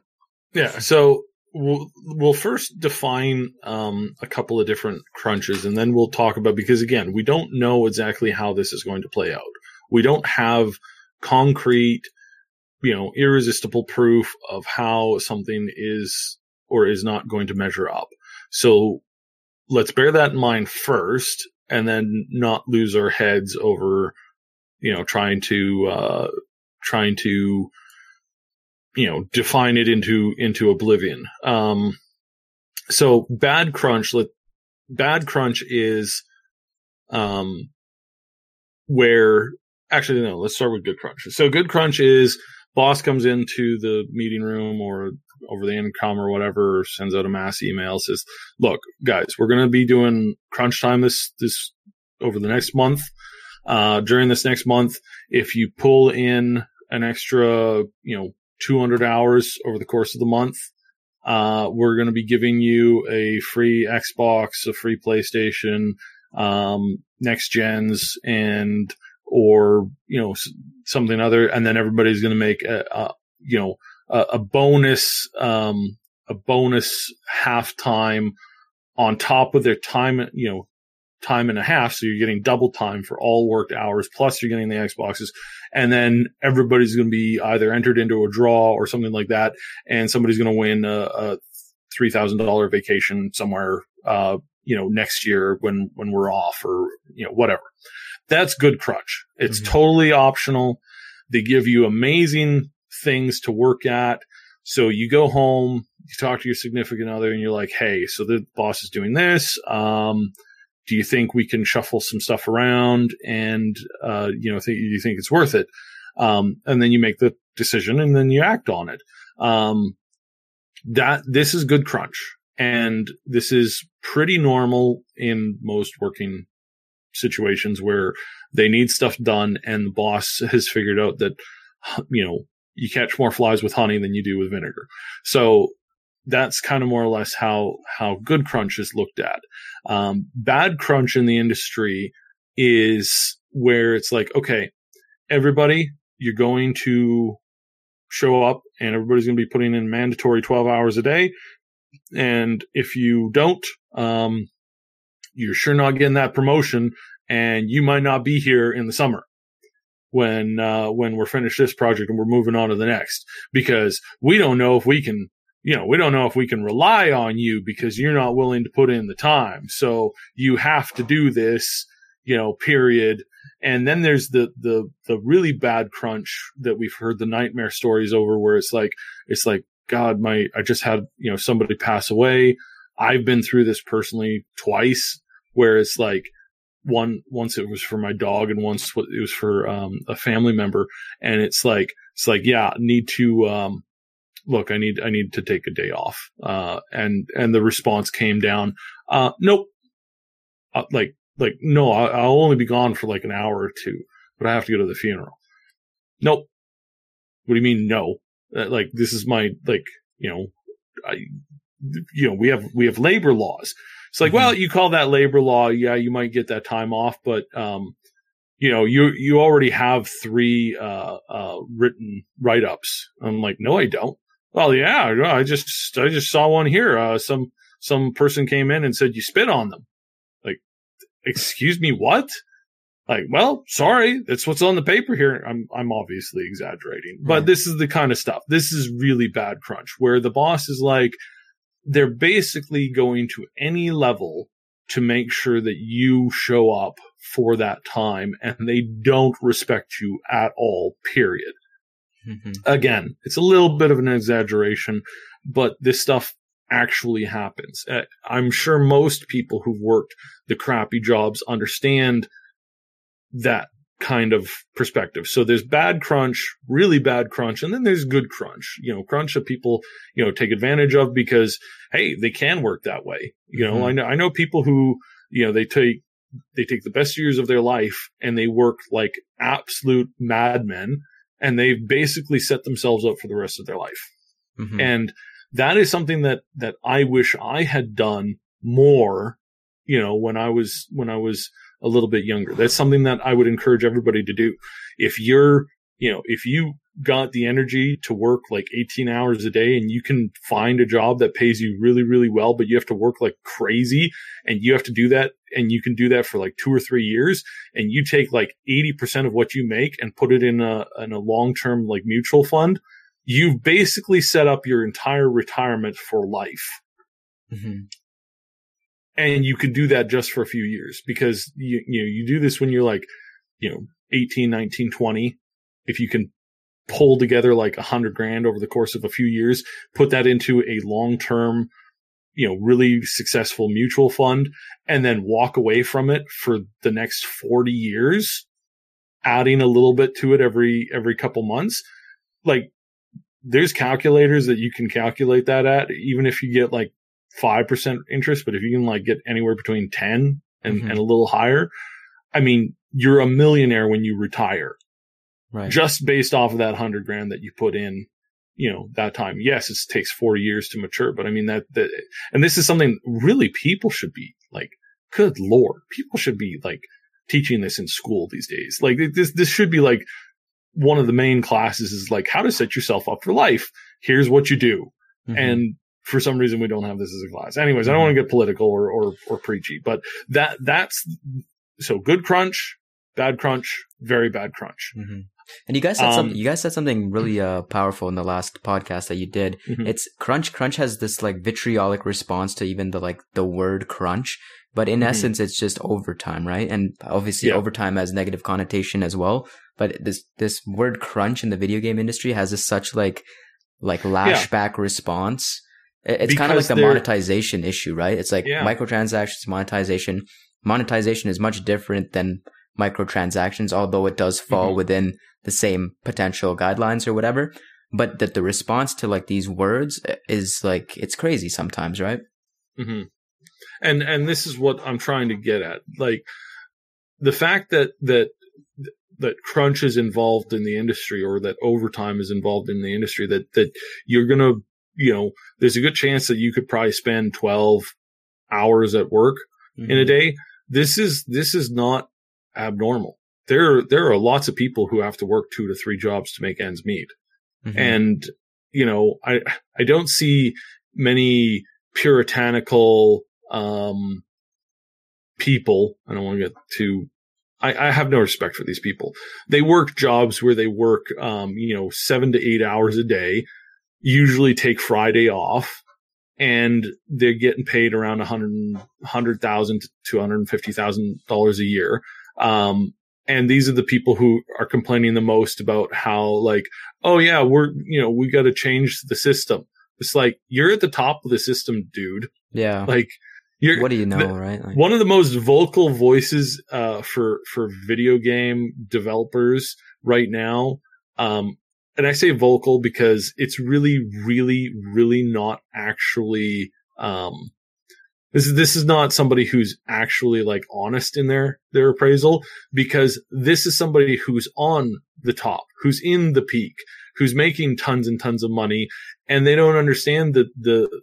Yeah, so we'll, we'll first define um, a couple of different crunches, and then we'll talk about, because again, we don't know exactly how this is going to play out. We don't have concrete, you know, irresistible proof of how something is or is not going to measure up. So let's bear that in mind first, and then not lose our heads over, you know, trying to uh, trying to. you know, define it into, into oblivion. Um, so bad crunch, let, bad crunch is, um, where actually, no, let's start with good crunch. So good crunch is boss comes into the meeting room or over the intercom or whatever, sends out a mass email, says, look, guys, we're going to be doing crunch time this, this over the next month. Uh, during this next month, if you pull in an extra, you know, two hundred hours over the course of the month. Uh, we're going to be giving you a free Xbox, a free PlayStation, um, next gens and, or, you know, something other. And then everybody's going to make a, a, you know, a, a bonus, um, a bonus halftime on top of their time, you know, time and a half. So you're getting double time for all worked hours. Plus you're getting the Xboxes. And then everybody's going to be either entered into a draw or something like that. And somebody's going to win a, a three thousand dollars vacation somewhere, uh, you know, next year when, when we're off or, you know, whatever. That's good crunch. It's mm-hmm. totally optional. They give you amazing things to work at. So you go home, you talk to your significant other and you're like, hey, so the boss is doing this. Um, Do you think we can shuffle some stuff around and, uh, you know, th- you think it's worth it? Um, and then you make the decision and then you act on it. Um, that this is good crunch, and this is pretty normal in most working situations where they need stuff done and the boss has figured out that, you know, you catch more flies with honey than you do with vinegar. So that's kind of more or less how, how good crunch is looked at. Um, bad crunch in the industry is where it's like, okay, everybody, you're going to show up and everybody's going to be putting in mandatory twelve hours a day. And if you don't, um, you're sure not getting that promotion and you might not be here in the summer. when uh, when we're finished this project and we're moving on to the next, because we don't know if we can, you know, we don't know if we can rely on you because you're not willing to put in the time. So you have to do this, you know, period. And then there's the the the really bad crunch that we've heard the nightmare stories over, where it's like it's like God, my I just had you know somebody pass away. I've been through this personally twice, where it's like one once it was for my dog and once it was for um, a family member, and it's like it's like yeah, I need to um, look, I need I need to take a day off, uh, and and the response came down, uh, nope, uh, like. Like, no, I'll only be gone for like an hour or two, but I have to go to the funeral. Nope. What do you mean? No, like, this is my, like, you know, I, you know, we have, we have labor laws. It's like, mm-hmm. well, you call that labor law. Yeah. You might get that time off, but, um, you know, you, you already have three, uh, uh, written write-ups. I'm like, no, I don't. Well, yeah, I just, I just saw one here. Uh, some, some person came in and said, you spit on them. Excuse me, what? Like, well, sorry, that's what's on the paper here. I'm I'm obviously exaggerating, but this is the kind of stuff. This is really bad crunch where the boss is like, they're basically going to any level to make sure that you show up for that time, and they don't respect you at all, period. Mm-hmm. Again, it's a little bit of an exaggeration, but this stuff actually happens. I'm sure most people who've worked the crappy jobs understand that kind of perspective. So there's bad crunch, really bad crunch, and then there's good crunch, you know, crunch that people, you know, take advantage of because, hey, they can work that way. You know, mm-hmm. I know, I know people who, you know, they take, they take the best years of their life and they work like absolute madmen, and they've basically set themselves up for the rest of their life. Mm-hmm. And that is something that, that I wish I had done more, you know, when I was, when I was a little bit younger. That's something that I would encourage everybody to do. If you're, you know, if you got the energy to work like eighteen hours a day and you can find a job that pays you really, really well, but you have to work like crazy and you have to do that, and you can do that for like two or three years, and you take like eighty percent of what you make and put it in a, in a long-term like mutual fund, you've basically set up your entire retirement for life. Mm-hmm. And you can do that just for a few years, because you, you know, you do this when you're like, you know, eighteen, nineteen, twenty. If you can pull together like a hundred grand over the course of a few years, put that into a long-term, you know, really successful mutual fund, and then walk away from it for the next forty years, adding a little bit to it every, every couple months. Like, there's calculators that you can calculate that at, even if you get like five percent interest, but if you can like get anywhere between ten and, mm-hmm. and a little higher, I mean, you're a millionaire when you retire, right? Just based off of that hundred grand that you put in, you know, that time. Yes, it takes forty years to mature, but I mean that, that, and this is something really people should be like, good Lord, people should be like teaching this in school these days. Like this, this should be like, one of the main classes is like how to set yourself up for life. Here's what you do. Mm-hmm. And for some reason, we don't have this as a class. Anyways, I don't want to get political or, or, or preachy, but that that's so good crunch, bad crunch, very bad crunch. Mm-hmm. And you guys said um, something, you guys said something really uh, powerful in the last podcast that you did. Mm-hmm. It's crunch. Crunch has this like vitriolic response to even the, like the word crunch, but in mm-hmm. essence, it's just overtime, right? And obviously yeah. overtime has negative connotation as well. But this, this word crunch in the video game industry has a such like, like lashback yeah. response. It's because kind of like the monetization issue, right? It's like yeah. microtransactions, monetization. Monetization is much different than microtransactions, although it does fall mm-hmm. within the same potential guidelines or whatever. But that the response to like these words is like, it's crazy sometimes, right? Mm-hmm. And, and this is what I'm trying to get at. Like the fact that, that, that crunch is involved in the industry, or that overtime is involved in the industry, that, that you're going to, you know, there's a good chance that you could probably spend twelve hours at work mm-hmm. in a day. This is, this is not abnormal. There, there are lots of people who have to work two to three jobs to make ends meet. Mm-hmm. And, you know, I, I don't see many puritanical, um, people. I don't want to get too I, I have no respect for these people. They work jobs where they work, um, you know, seven to eight hours a day, usually take Friday off, and they're getting paid around one hundred thousand to two hundred fifty thousand dollars a year. Um, and these are the people who are complaining the most about how, like, oh yeah, we're, you know, we got to change the system. It's like, you're at the top of the system, dude. Yeah. Like, You're, what do you know, the, right? Like, one of the most vocal voices uh, for for video game developers right now, um, and I say vocal because it's really, really, really not actually. Um, this is this is not somebody who's actually like honest in their their appraisal, because this is somebody who's on the top, who's in the peak, who's making tons and tons of money, and they don't understand the the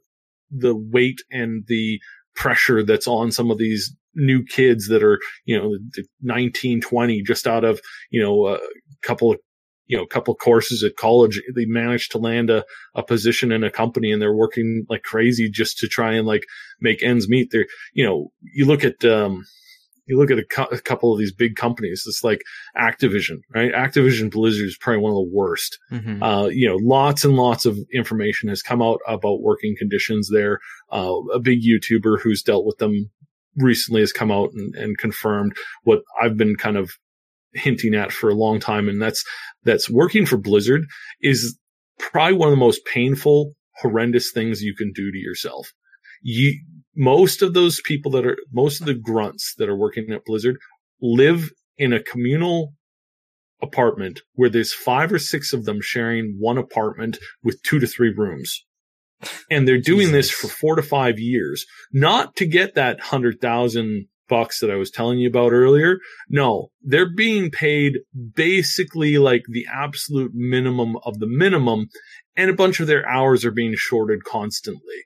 the weight and the pressure that's on some of these new kids that are, you know, nineteen, twenty, just out of, you know, a couple of, you know, couple courses at college. They managed to land a, a position in a company, and they're working like crazy just to try and like make ends meet. They're, you know, you look at, um, you look at a, co- a couple of these big companies. It's like Activision, right? Activision Blizzard is probably one of the worst. Mm-hmm. Uh, you know, lots and lots of information has come out about working conditions there. Uh, a big YouTuber who's dealt with them recently has come out and, and confirmed what I've been kind of hinting at for a long time. And that's, that's working for Blizzard is probably one of the most painful, horrendous things you can do to yourself. You, most of those people that are, most of the grunts that are working at Blizzard live in a communal apartment where there's five or six of them sharing one apartment with two to three rooms. And they're doing this for four to five years, not to get that hundred thousand bucks that I was telling you about earlier. No, they're being paid basically like the absolute minimum of the minimum. And a bunch of their hours are being shorted constantly.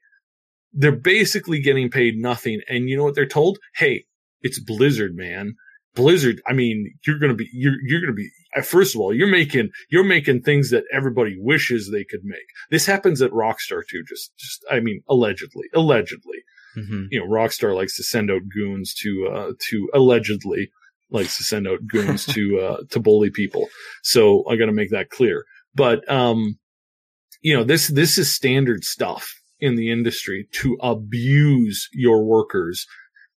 They're basically getting paid nothing. And you know what they're told? Hey, it's Blizzard, man. Blizzard. I mean, you're going to be, you're, you're going to be, first of all, you're making, you're making things that everybody wishes they could make. This happens at Rockstar too. Just, just, I mean, allegedly, allegedly, mm-hmm. you know, Rockstar likes to send out goons to, uh, to allegedly likes to send out goons to, uh, to bully people. So I got to make that clear. But, um, you know, this, this is standard stuff in the industry to abuse your workers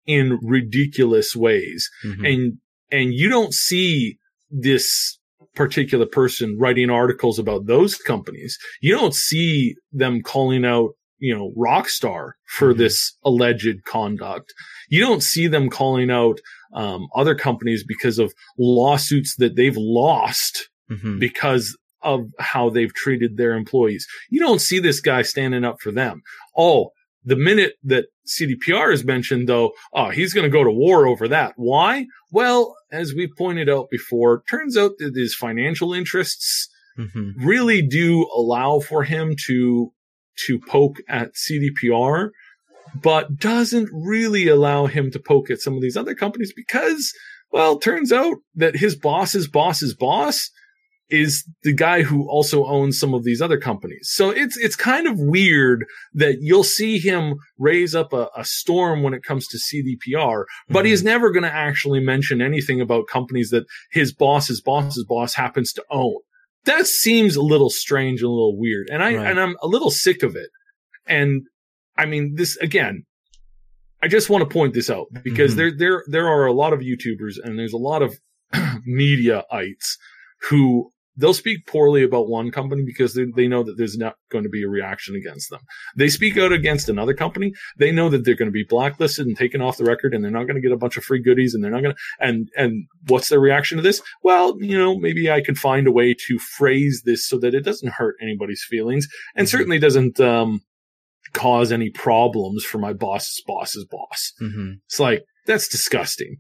in ridiculous ways. Mm-hmm. And, and you don't see this particular person writing articles about those companies. You don't see them calling out, you know, Rockstar for mm-hmm. this alleged conduct. You don't see them calling out, um, other companies because of lawsuits that they've lost mm-hmm. because of how they've treated their employees. You don't see this guy standing up for them. Oh, the minute that C D P R is mentioned, though, oh, he's going to go to war over that. Why? Well, as we pointed out before, turns out that his financial interests mm-hmm. really do allow for him to, to poke at C D P R, but doesn't really allow him to poke at some of these other companies because, well, turns out that his boss's boss's boss is the guy who also owns some of these other companies. So it's, it's kind of weird that you'll see him raise up a, a storm when it comes to C D P R, but mm-hmm. he's never going to actually mention anything about companies that his boss's boss's boss happens to own. That seems a little strange and a little weird. And I, right. and I'm a little sick of it. And I mean, this again, I just want to point this out because mm-hmm. there, there, there are a lot of YouTubers and there's a lot of mediaites who they'll speak poorly about one company because they, they know that there's not going to be a reaction against them. They speak out against another company. They know that they're going to be blacklisted and taken off the record, and they're not going to get a bunch of free goodies, and they're not going to, and, and what's their reaction to this? Well, you know, maybe I can find a way to phrase this so that it doesn't hurt anybody's feelings and mm-hmm. certainly doesn't, um, cause any problems for my boss's boss's boss. Mm-hmm. It's like, that's disgusting.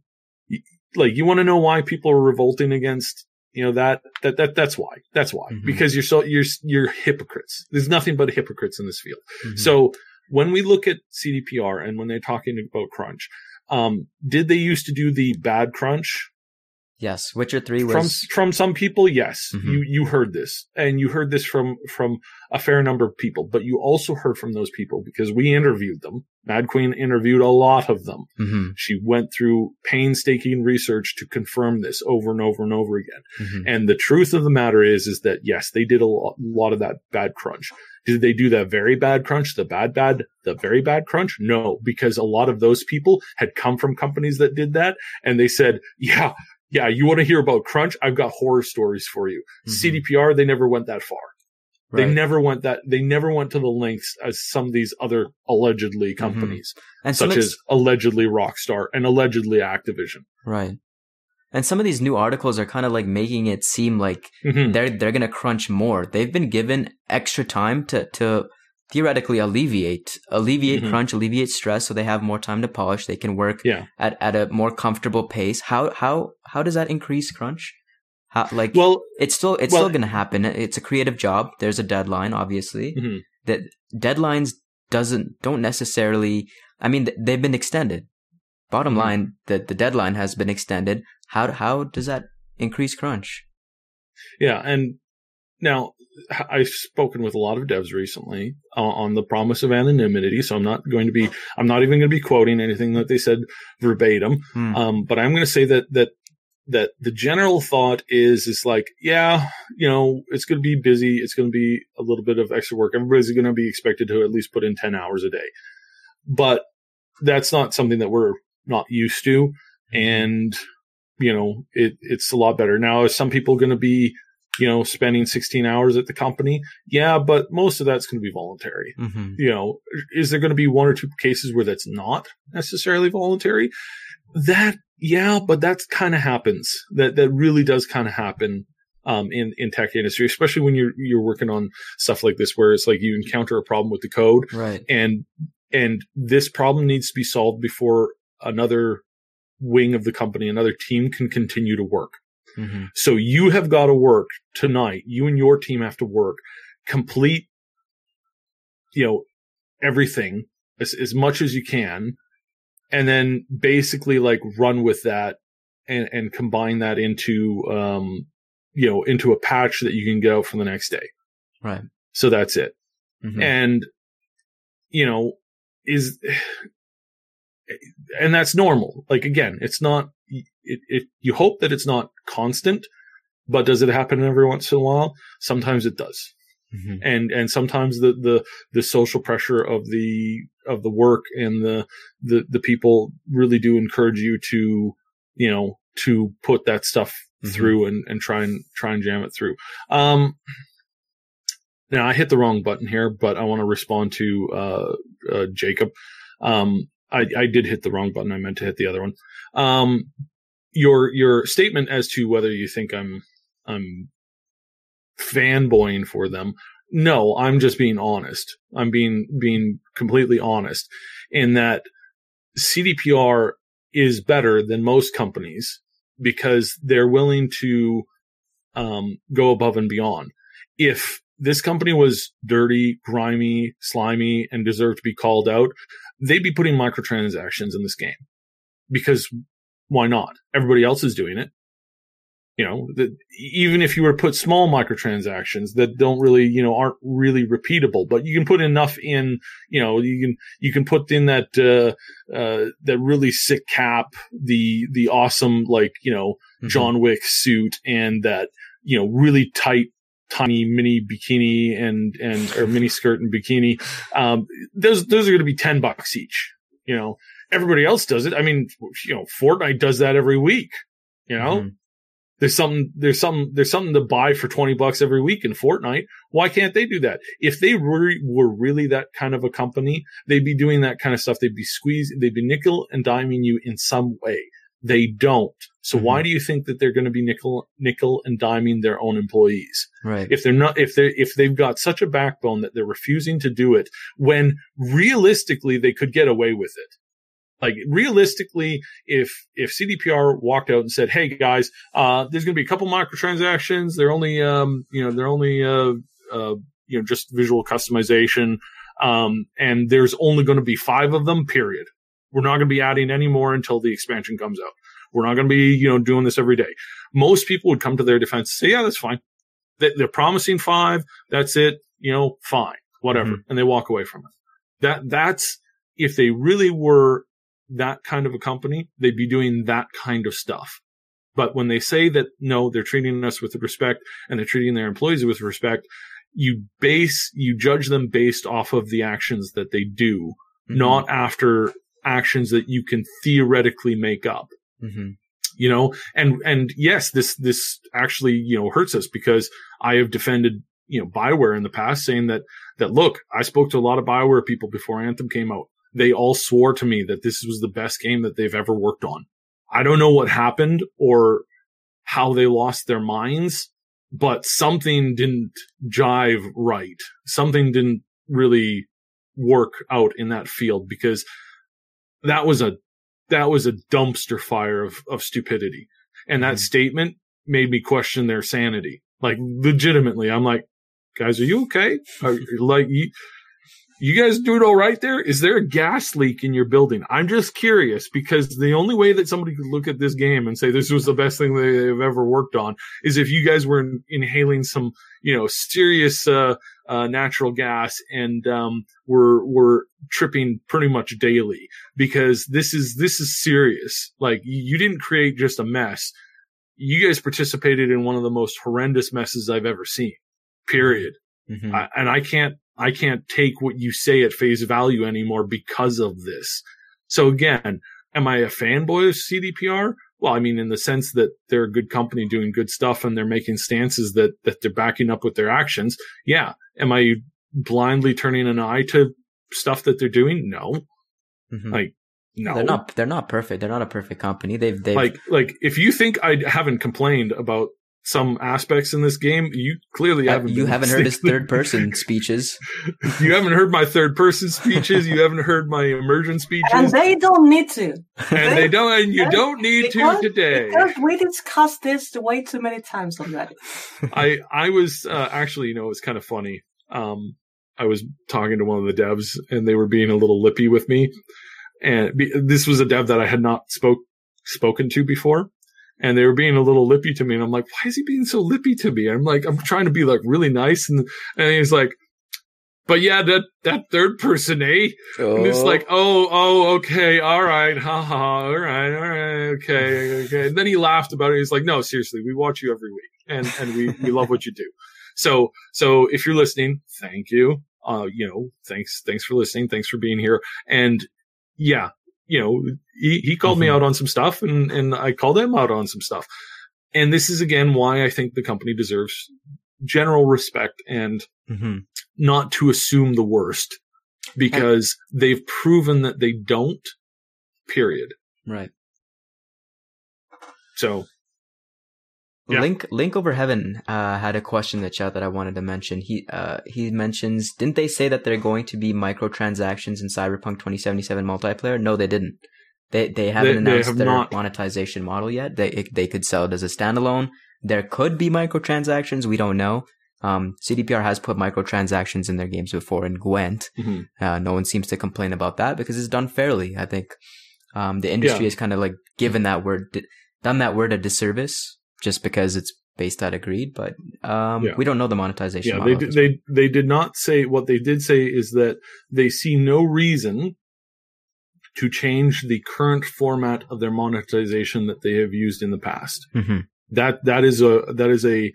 Like, you want to know why people are revolting against, you know, that, that, that, that's why, that's why, mm-hmm. because you're so, you're, you're hypocrites. There's nothing but hypocrites in this field. Mm-hmm. So when we look at C D P R and when they're talking about crunch, um, did they used to do the bad crunch? Yes. Witcher three was. From, from some people, yes. Mm-hmm. You, you heard this and you heard this from, from a fair number of people, but you also heard from those people because we interviewed them. Mad Queen interviewed a lot of them. Mm-hmm. She went through painstaking research to confirm this over and over and over again. Mm-hmm. And the truth of the matter is, is that yes, they did a lot, lot of that bad crunch. Did they do that very bad crunch, the bad, bad, the very bad crunch? No, because a lot of those people had come from companies that did that. And they said, yeah, yeah, you want to hear about crunch? I've got horror stories for you. Mm-hmm. C D P R, they never went that far. Right. They never went that, they never went to the lengths as some of these other allegedly companies, mm-hmm. and such as allegedly Rockstar and allegedly Activision. Right. And some of these new articles are kind of like making it seem like mm-hmm. they're, they're going to crunch more. They've been given extra time to, to theoretically alleviate, alleviate mm-hmm. crunch, alleviate stress. So they have more time to polish. They can work yeah. at, at a more comfortable pace. How, how, how does that increase crunch? How, like, well, it's still it's well, still going to happen. It's a creative job. There's a deadline, obviously. Mm-hmm. That deadlines doesn't don't necessarily. I mean, they've been extended. Bottom mm-hmm. line, the the deadline has been extended. How how does that increase crunch? Yeah, and now I've spoken with a lot of devs recently uh, on the promise of anonymity, so I'm not going to be. I'm not even going to be quoting anything that they said verbatim. Mm. Um, but I'm going to say that that. that the general thought is, it's like, yeah, you know, it's going to be busy. It's going to be a little bit of extra work. Everybody's going to be expected to at least put in ten hours a day, but that's not something that we're not used to. And, you know, it, it's a lot better. Now, is some people going to be, you know, spending sixteen hours at the company? Yeah. But most of that's going to be voluntary. Mm-hmm. You know, is there going to be one or two cases where that's not necessarily voluntary? That, yeah, but that's kind of happens. That, that really does kind of happen, um, in, in tech industry, especially when you're, you're working on stuff like this, where it's like you encounter a problem with the code. Right. And, and this problem needs to be solved before another wing of the company, another team can continue to work. Mm-hmm. So you have got to work tonight. You and your team have to work, complete, you know, everything as, as much as you can. And then basically like run with that and, and combine that into, um, you know, into a patch that you can get out for the next day. Right. So that's it. Mm-hmm. And, you know, is, and that's normal. Like, again, it's not, it, it, you hope that it's not constant, but does it happen every once in a while? Sometimes it does. Mm-hmm. And, and sometimes the, the, the social pressure of the, of the work and the, the, the people really do encourage you to, you know, to put that stuff mm-hmm. through and, and try and try and jam it through. Um, now I hit the wrong button here, but I want to respond to, uh, uh, Jacob. Um, I, I did hit the wrong button. I meant to hit the other one. Um, your, your statement as to whether you think I'm, I'm, fanboying for them. No, I'm just being honest. I'm being, being completely honest in that C D P R is better than most companies because they're willing to, um, go above and beyond. If this company was dirty, grimy, slimy, and deserved to be called out, they'd be putting microtransactions in this game because why not? Everybody else is doing it. You know, the, even if you were to put small microtransactions that don't really, you know, aren't really repeatable, but you can put enough in, you know, you can, you can put in that, uh, uh, that really sick cap, the, the awesome, like, you know, mm-hmm. John Wick suit and that, you know, really tight, tiny mini bikini and, and, or mini skirt and bikini. Um, those, those are going to be ten bucks each. You know, everybody else does it. I mean, you know, Fortnite does that every week, you know? Mm-hmm. There's something, there's something, there's something to buy for twenty bucks every week in Fortnite. Why can't they do that? If they were, were really that kind of a company, they'd be doing that kind of stuff. They'd be squeezing, they'd be nickel and diming you in some way. They don't. So mm-hmm. why do you think that they're going to be nickel, nickel and diming their own employees? Right. If they're not, if they're, if they've got such a backbone that they're refusing to do it when realistically they could get away with it. Like realistically, if, if C D P R walked out and said, hey guys, uh, there's going to be a couple microtransactions. They're only, um, you know, they're only, uh, uh, you know, just visual customization. Um, and there's only going to be five of them, period. We're not going to be adding any more until the expansion comes out. We're not going to be, you know, doing this every day. Most people would come to their defense and say, yeah, that's fine. They're promising five. That's it. You know, fine, whatever. Mm-hmm. And they walk away from it. That, that's, if they really were that kind of a company, they'd be doing that kind of stuff. But when they say that, no, they're treating us with respect and they're treating their employees with respect, you base, you judge them based off of the actions that they do, mm-hmm. not after actions that you can theoretically make up. Mm-hmm. You know, and, and yes, this, this actually, you know, hurts us because I have defended, you know, Bioware in the past saying that, that look, I spoke to a lot of Bioware people before Anthem came out. They all swore to me that this was the best game that they've ever worked on. I don't know what happened or how they lost their minds, but something didn't jive right. Something didn't really work out in that field because that was a, that was a dumpster fire of, of stupidity. And that mm. statement made me question their sanity. Like legitimately, I'm like, guys, are you okay? Are, like you, You guys doing all right there? Is there a gas leak in your building? I'm just curious because the only way that somebody could look at this game and say this was the best thing they've ever worked on is if you guys were in- inhaling some, you know, serious uh, uh natural gas and um were were tripping pretty much daily because this is this is serious. Like you didn't create just a mess. You guys participated in one of the most horrendous messes I've ever seen. Period. Mm-hmm. I, and I can't I can't take what you say at face value anymore because of this. So again, am I a fanboy of C D P R? Well, I mean, in the sense that they're a good company doing good stuff and they're making stances that, that they're backing up with their actions. Yeah. Am I blindly turning an eye to stuff that they're doing? No. Mm-hmm. Like, no. They're not, they're not perfect. They're not a perfect company. They've, they've like, like if you think I haven't complained about some aspects in this game, you clearly haven't. Uh, you haven't heard his third person speeches. You haven't heard my third person speeches. You haven't heard my immersion speeches. And they don't need to. And they don't. And you don't need because, to today. Because we discussed this way too many times already. I I was uh, actually, you know, it was kind of funny. Um, I was talking to one of the devs, and they were being a little lippy with me. And be, this was a dev that I had not spoke spoken to before. And they were being a little lippy to me. And I'm like, why is he being so lippy to me? And I'm like, I'm trying to be like really nice. And, and he's like, but yeah, that, that third person, eh? Oh. And it's like, oh, oh, okay. All right. Ha ha. All right. All right. Okay. Okay. And then he laughed about it. He's like, no, seriously, we watch you every week and, and we, we love what you do. So, so if you're listening, thank you. Uh, you know, thanks, thanks for listening. Thanks for being here. And yeah. You know, he, he called mm-hmm. me out on some stuff and, and I called him out on some stuff. And this is, again, why I think the company deserves general respect and mm-hmm. not to assume the worst because I, they've proven that they don't, period. Right. So. Yeah. Link Link Over Heaven uh, had a question in the chat that I wanted to mention. He uh, he mentions, didn't they say that there are going to be microtransactions in Cyberpunk twenty seventy-seven multiplayer? No, they didn't. They they haven't they, announced they have their not. monetization model yet. They it, they could sell it as a standalone. There could be microtransactions. We don't know. Um, C D P R has put microtransactions in their games before in Gwent. Mm-hmm. Uh, no one seems to complain about that because it's done fairly, I think. Um, the industry yeah. is kind of like given that word, done that word a disservice. Just because it's based out of greed, but um, yeah. we don't know the monetization. Yeah, they did, they they did not say. What they did say is that they see no reason to change the current format of their monetization that they have used in the past. Mm-hmm. That that is a that is a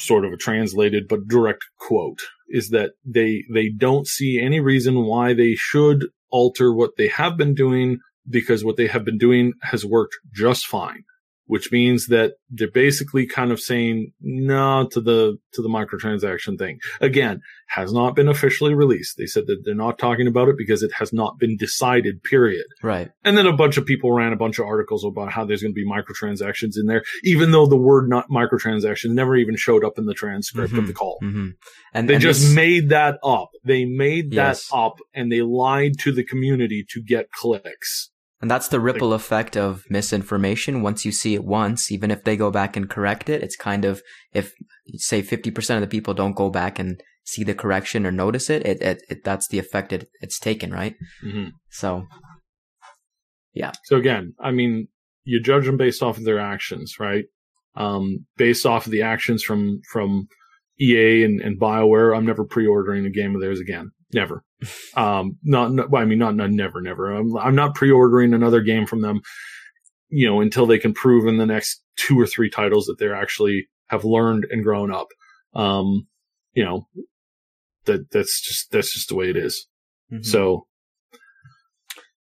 sort of a translated but direct quote. Is that they they don't see any reason why they should alter what they have been doing because what they have been doing has worked just fine. Which means that they're basically kind of saying no to the, to the microtransaction thing. Again, has not been officially released. They said that they're not talking about it because it has not been decided, period. Right. And then a bunch of people ran a bunch of articles about how there's going to be microtransactions in there, even though the word not microtransaction never even showed up in the transcript mm-hmm. of the call. Mm-hmm. And they and just this... made that up. They made yes. that up and they lied to the community to get clicks. And that's the ripple effect of misinformation. Once you see it once, even if they go back and correct it, it's kind of, if say fifty percent of the people don't go back and see the correction or notice it, it, it, it that's the effect it, it's taken, right? Mm-hmm. So, yeah. So again, I mean, you judge them based off of their actions, right? Um, based off of the actions from, from E A and, and BioWare, I'm never pre-ordering a game of theirs again. Never. Um, not, not well, I mean, not, not never, never. I'm, I'm not pre-ordering another game from them, you know, until they can prove in the next two or three titles that they're actually have learned and grown up. Um, you know, that that's just that's just the way it is. Mm-hmm. So,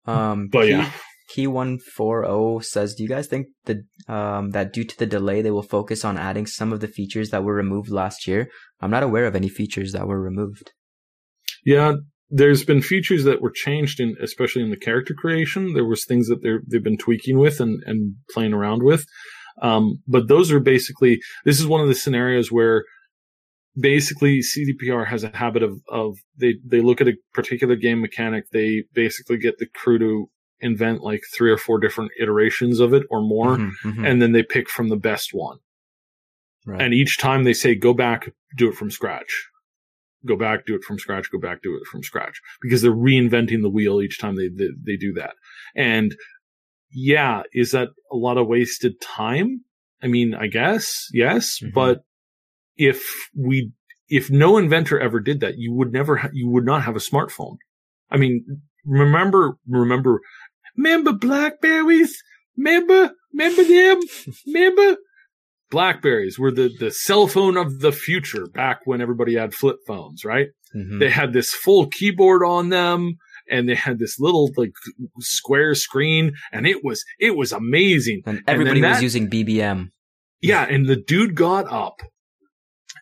um, but key, yeah, key one four zero says, do you guys think that um that due to the delay they will focus on adding some of the features that were removed last year? I'm not aware of any features that were removed. Yeah, there's been features that were changed, in, especially in the character creation. There was things that they're, they've been tweaking with and, and playing around with. Um, but those are basically, this is one of the scenarios where basically C D P R has a habit of, of they, they look at a particular game mechanic. They basically get the crew to invent like three or four different iterations of it or more. Mm-hmm, mm-hmm. And then they pick from the best one. Right. And each time they say, go back, do it from scratch. Go back, do it from scratch, go back, do it from scratch, because they're reinventing the wheel each time they, they, they do that. And yeah, is that a lot of wasted time? I mean, I guess, yes, mm-hmm. But if we, if no inventor ever did that, you would never, ha- you would not have a smartphone. I mean, remember, remember, remember Blackberries? Remember, remember them? Remember? Blackberries were the, the cell phone of the future back when everybody had flip phones, right? Mm-hmm. They had this full keyboard on them and they had this little like square screen and it was, it was amazing. And everybody and that, was using B B M. Yeah. And the dude got up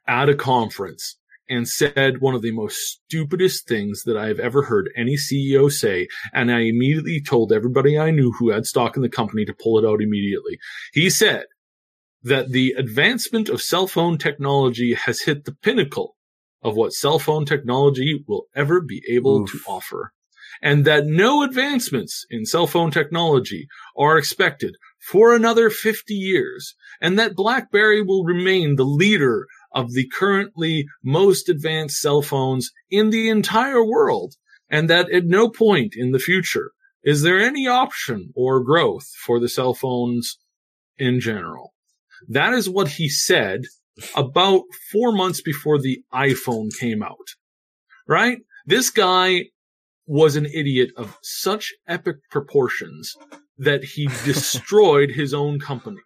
at a conference and said one of the most stupidest things that I've ever heard any C E O say. And I immediately told everybody I knew who had stock in the company to pull it out immediately. He said, that the advancement of cell phone technology has hit the pinnacle of what cell phone technology will ever be able Oof. to offer, and that no advancements in cell phone technology are expected for another fifty years, and that BlackBerry will remain the leader of the currently most advanced cell phones in the entire world, and that at no point in the future is there any option or growth for the cell phones in general. That is what he said about four months before the iPhone came out, right? This guy was an idiot of such epic proportions that he destroyed his own company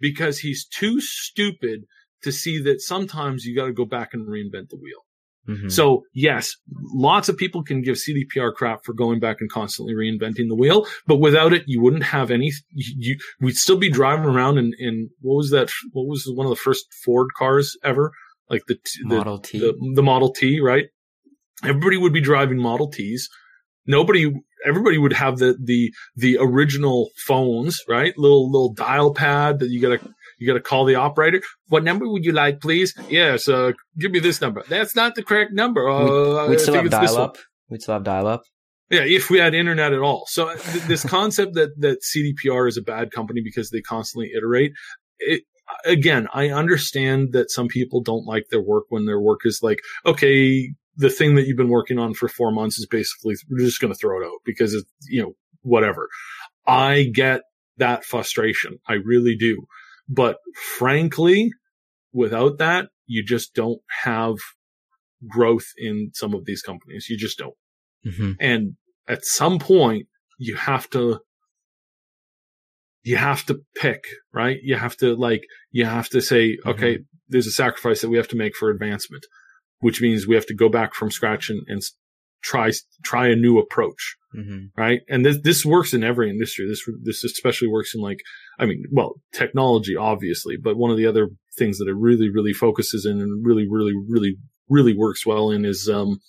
because he's too stupid to see that sometimes you got to go back and reinvent the wheel. Mm-hmm. So yes, lots of people can give C D P R crap for going back and constantly reinventing the wheel, but without it, you wouldn't have any, you, we'd still be driving around in, in, what was that? What was one of the first Ford cars ever? Like the, the Model T, the, the Model T, right? Everybody would be driving Model Ts. Nobody, everybody would have the, the, the original phones, right? Little, little dial pad that you gotta, You got to call the operator. What number would you like, please? Yes, uh, give me this number. That's not the correct number. Uh, we'd, we'd still I think have it's dial up. We'd still have dial up. Yeah, if we had internet at all. So th- this concept that that C D P R is a bad company because they constantly iterate. It, again, I understand that some people don't like their work when their work is like, okay, the thing that you've been working on for four months is basically we're just going to throw it out because it's, you know, whatever. I get that frustration. I really do. But frankly, without that, you just don't have growth in some of these companies. You just don't. Mm-hmm. And at some point, you have to, you have to pick, right? You have to like, you have to say, mm-hmm. okay, there's a sacrifice that we have to make for advancement, which means we have to go back from scratch and, and try, try a new approach. Mm-hmm. Right. And this, this works in every industry. This, this especially works in like, I mean, well, technology, obviously, but one of the other things that it really, really focuses in and really, really, really, really works well in is, um,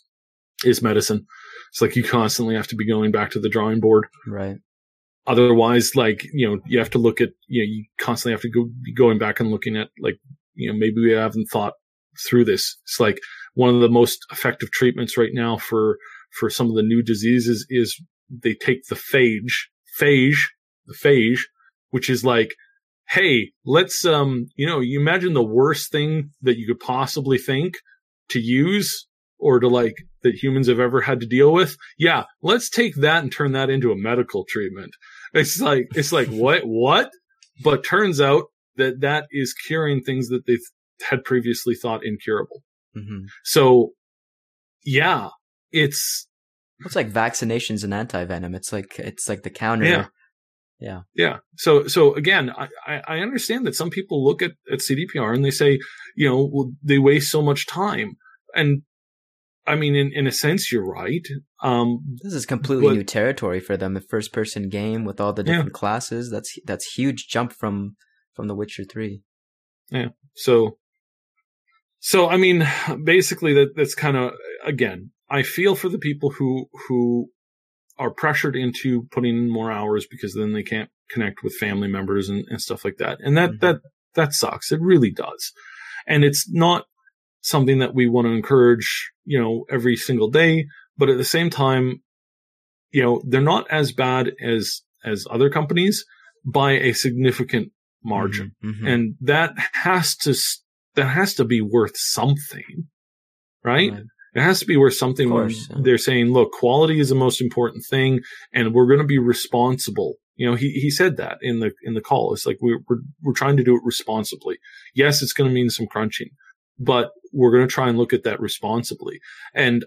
is medicine. It's like you constantly have to be going back to the drawing board. Right. Otherwise, like, you know, you have to look at, you know, you constantly have to go, be going back and looking at like, you know, maybe we haven't thought through this. It's like one of the most effective treatments right now for, for some of the new diseases is they take the phage, phage, the phage, which is like, hey, let's, um, you know, you imagine the worst thing that you could possibly think to use or to like that humans have ever had to deal with. Yeah. Let's take that and turn that into a medical treatment. It's like, it's like, what, what? But turns out that that is curing things that they had previously thought incurable. Mm-hmm. So yeah. it's it's like vaccinations and anti-venom. It's like it's like the counter. Yeah. Yeah. Yeah. So, so again, I, I understand that some people look at, at C D P R and they say, you know, well, they waste so much time. And I mean, in, in a sense, you're right. Um, this is completely but, new territory for them. The first person game with all the different yeah. classes. That's, that's huge jump from, from The Witcher three. Yeah. So, so, I mean, basically that, that's kind of, again, I feel for the people who, who, are pressured into putting in more hours because then they can't connect with family members and, and stuff like that. And that, mm-hmm. that, that sucks. It really does. And it's not something that we want to encourage, you know, every single day. But at the same time, you know, they're not as bad as, as other companies by a significant margin. Mm-hmm. And that has to, that has to be worth something, right? Right. It has to be worth something where they're saying, look, quality is the most important thing and we're going to be responsible. You know, he, he said that in the, in the call. It's like, we're, we're, we're trying to do it responsibly. Yes, it's going to mean some crunching, but we're going to try and look at that responsibly. And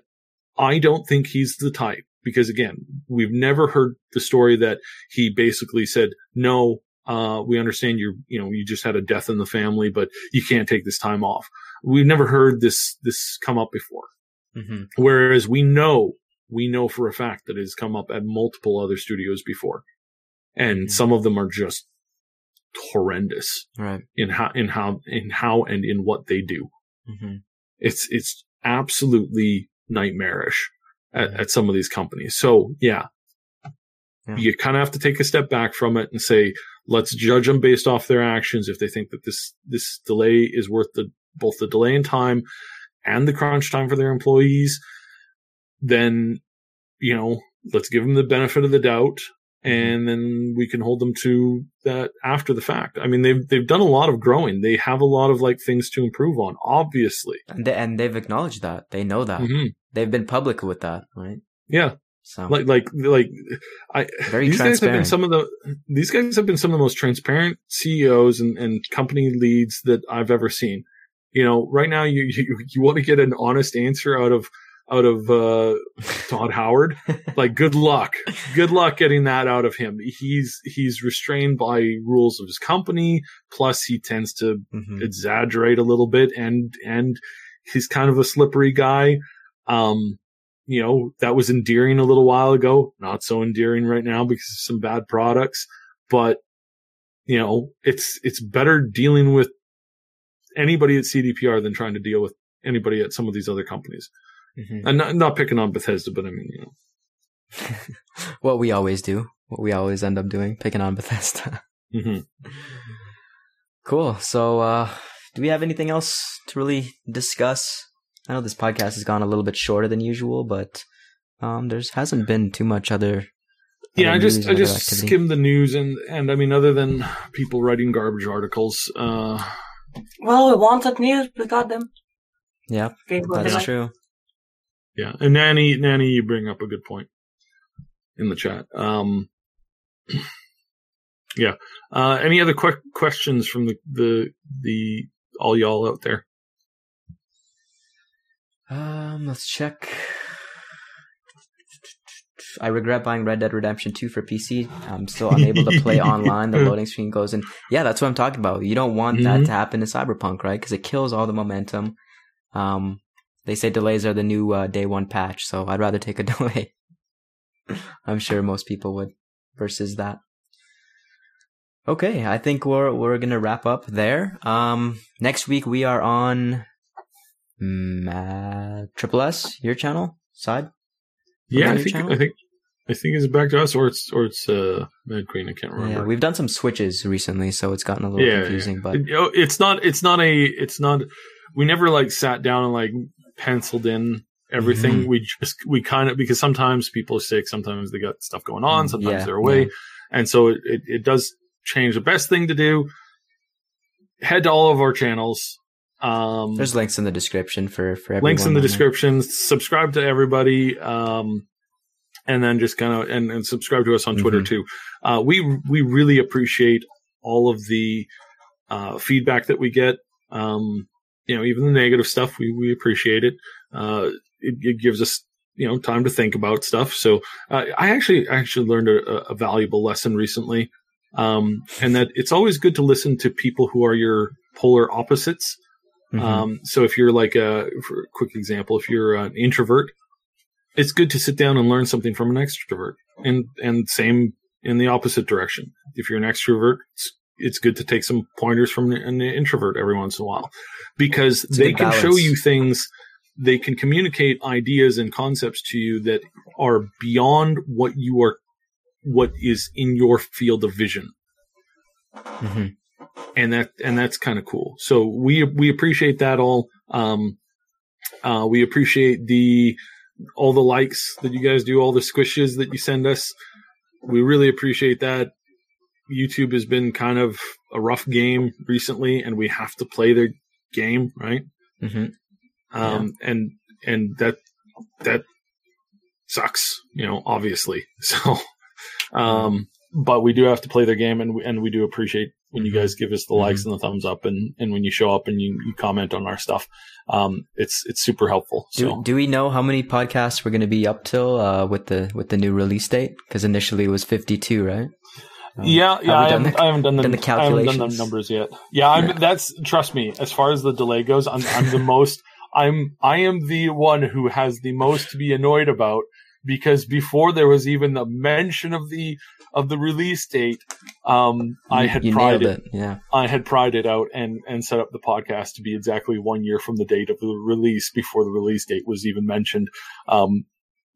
I don't think he's the type because again, we've never heard the story that he basically said, no, uh, we understand you're, you know, you just had a death in the family, but you can't take this time off. We've never heard this, this come up before. Mm-hmm. Whereas we know, we know for a fact that it has come up at multiple other studios before. And mm-hmm. some of them are just horrendous right. in how, in how, in how and in what they do. Mm-hmm. It's, it's absolutely nightmarish at, yeah. at some of these companies. So yeah, yeah. you kind of have to take a step back from it and say, let's judge them based off their actions. If they think that this, this delay is worth the, both the delay in time and the crunch time for their employees, then, you know, let's give them the benefit of the doubt and then we can hold them to that after the fact. I mean, they've, they've done a lot of growing. They have a lot of like things to improve on, obviously. And, they, and they've acknowledged that. They know that. Mm-hmm. They've been public with that, right? Yeah. So like, like, like I, very these guys have been some of the, these guys have been some of the most transparent C E Os and, and company leads that I've ever seen. You know, right now you, you, you want to get an honest answer out of, out of, uh, Todd Howard. Like, good luck. Good luck getting that out of him. He's, he's restrained by rules of his company. Plus he tends to mm-hmm. exaggerate a little bit and, and he's kind of a slippery guy. Um, you know, that was endearing a little while ago. Not so endearing right now because of some bad products, but you know, it's, it's better dealing with anybody at C D P R than trying to deal with anybody at some of these other companies. Mm-hmm. And not, not picking on Bethesda, but I mean, you know. What we always do, what we always end up doing, picking on Bethesda. Mm-hmm. Cool. So uh, do we have anything else to really discuss? I know this podcast has gone a little bit shorter than usual, but um, there hasn't been too much other Yeah, I just I just activity. skimmed the news. And, and I mean, other than people writing garbage articles, uh, well, we wanted news, we got them. Yeah, that's true. Yeah, and Nanny, Nanny, you bring up a good point in the chat. Um, yeah. Uh, any other quick questions from the, the the all y'all out there? Um, let's check. I regret buying Red Dead Redemption two for P C. I'm still unable to play online. The loading screen goes in. Yeah, that's what I'm talking about. You don't want mm-hmm. that to happen in Cyberpunk, right? Because it kills all the momentum. Um, they say delays are the new uh, day one patch, so I'd rather take a delay. I'm sure most people would versus that. Okay, I think we're we're gonna wrap up there. Um, next week we are on mm, uh, Triple S, your channel side. Yeah, I think, I think I think it's back to us, or it's or it's uh, Mad Queen. I can't remember. Yeah, we've done some switches recently, so it's gotten a little yeah, confusing. Yeah. But it, it's not it's not a it's not. We never like sat down and like penciled in everything. Mm-hmm. We just we kind of because sometimes people are sick, sometimes they got stuff going on, sometimes yeah, they're away, yeah. and so it, it it does change. The best thing to do: head to all of our channels. Um, There's links in the description for, for everyone. Links in the description. Subscribe to everybody. Um, and then just kind of, and, and subscribe to us on mm-hmm. Twitter too. Uh, we, we really appreciate all of the, uh, feedback that we get. Um, you know, even the negative stuff, we, we appreciate it. Uh, it, it gives us you know, time to think about stuff. So uh, I actually actually learned a, a valuable lesson recently, um, and that it's always good to listen to people who are your polar opposites. Mm-hmm. Um, so if you're like a, for a quick example, if you're an introvert, it's good to sit down and learn something from an extrovert, and and same in the opposite direction. If you're an extrovert, it's, it's good to take some pointers from an introvert every once in a while, because it's they can balance. Show you things. They can communicate ideas and concepts to you that are beyond what you are, what is in your field of vision. Mm-hmm. And that, and that's kind of cool. So we, we appreciate that all. Um, uh, we appreciate the, all the likes that you guys do, all the squishes that you send us. We really appreciate that. YouTube has been kind of a rough game recently, and we have to play their game, right? Mm-hmm. Um, yeah. and, and that, that sucks, you know, obviously. So, um, but we do have to play their game, and we, and we do appreciate when you guys give us the likes mm-hmm. and the thumbs up, and, and when you show up and you, you comment on our stuff. Um, it's, it's super helpful. Do, so. do we know how many podcasts we're going to be up till, uh, with the, with the new release date? Cause initially it was fifty-two, right? Um, yeah, yeah, I haven't, the, I haven't done the, done the calculations. I haven't done the numbers yet. Yeah, I'm, yeah, that's, trust me, as far as the delay goes, I'm, I'm the most, I'm, I am the one who has the most to be annoyed about, because before there was even the mention of the, of the release date, um, I had you pried it. it. Yeah. I had pried it out and, and set up the podcast to be exactly one year from the date of the release before the release date was even mentioned. Um,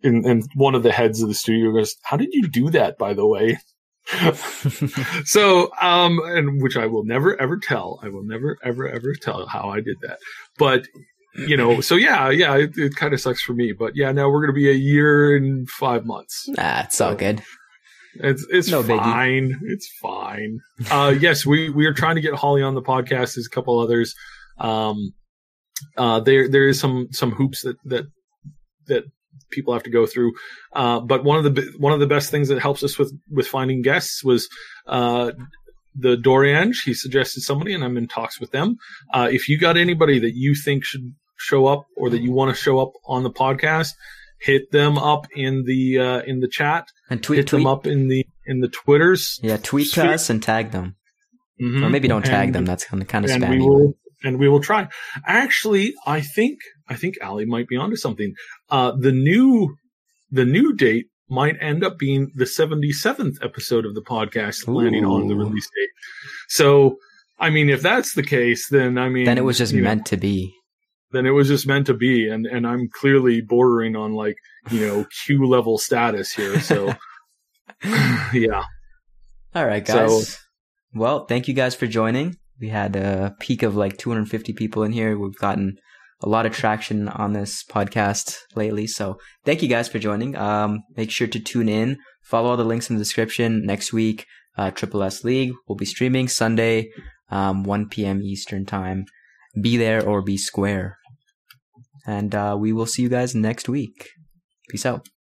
and, and one of the heads of the studio goes, "How did you do that, by the way?" So, um, and which I will never ever tell. I will never ever ever tell how I did that. But, you know, so yeah, yeah, it, it kind of sucks for me. But yeah, now we're gonna be a year and five months. Nah, it's all so good. It's it's no fine. Biggie. It's fine. Uh, yes, we we are trying to get Holly on the podcast. There's a couple others. Um, uh, there there is some some hoops that that that. people have to go through. Uh, but one of the, one of the best things that helps us with, with finding guests was, uh, the Doriange. He suggested somebody, and I'm in talks with them. Uh, if you got anybody that you think should show up or that you want to show up on the podcast, hit them up in the, uh, in the chat, and tweet, hit tweet. them up in the, in the Twitters. Yeah. Tweet to us and tag them. Mm-hmm. Or maybe don't tag and, them. That's kind of, kind of and spammy. We will, and we will try. Actually, I think, I think Ali might be onto something. Uh, the new, the new date might end up being the seventy-seventh episode of the podcast landing Ooh. on the release date. So, I mean, if that's the case, then I mean, then it was just meant know, to be. Then it was just meant to be, and and I'm clearly bordering on like you know Q level status here. So, yeah. All right, guys. So, well, thank you guys for joining. We had a peak of like two hundred fifty people in here. We've gotten a lot of traction on this podcast lately. So thank you guys for joining. Um, make sure to tune in. Follow all the links in the description. Next week, uh, Triple S League will be streaming Sunday, um, one p.m. Eastern time. Be there or be square. And uh, we will see you guys next week. Peace out.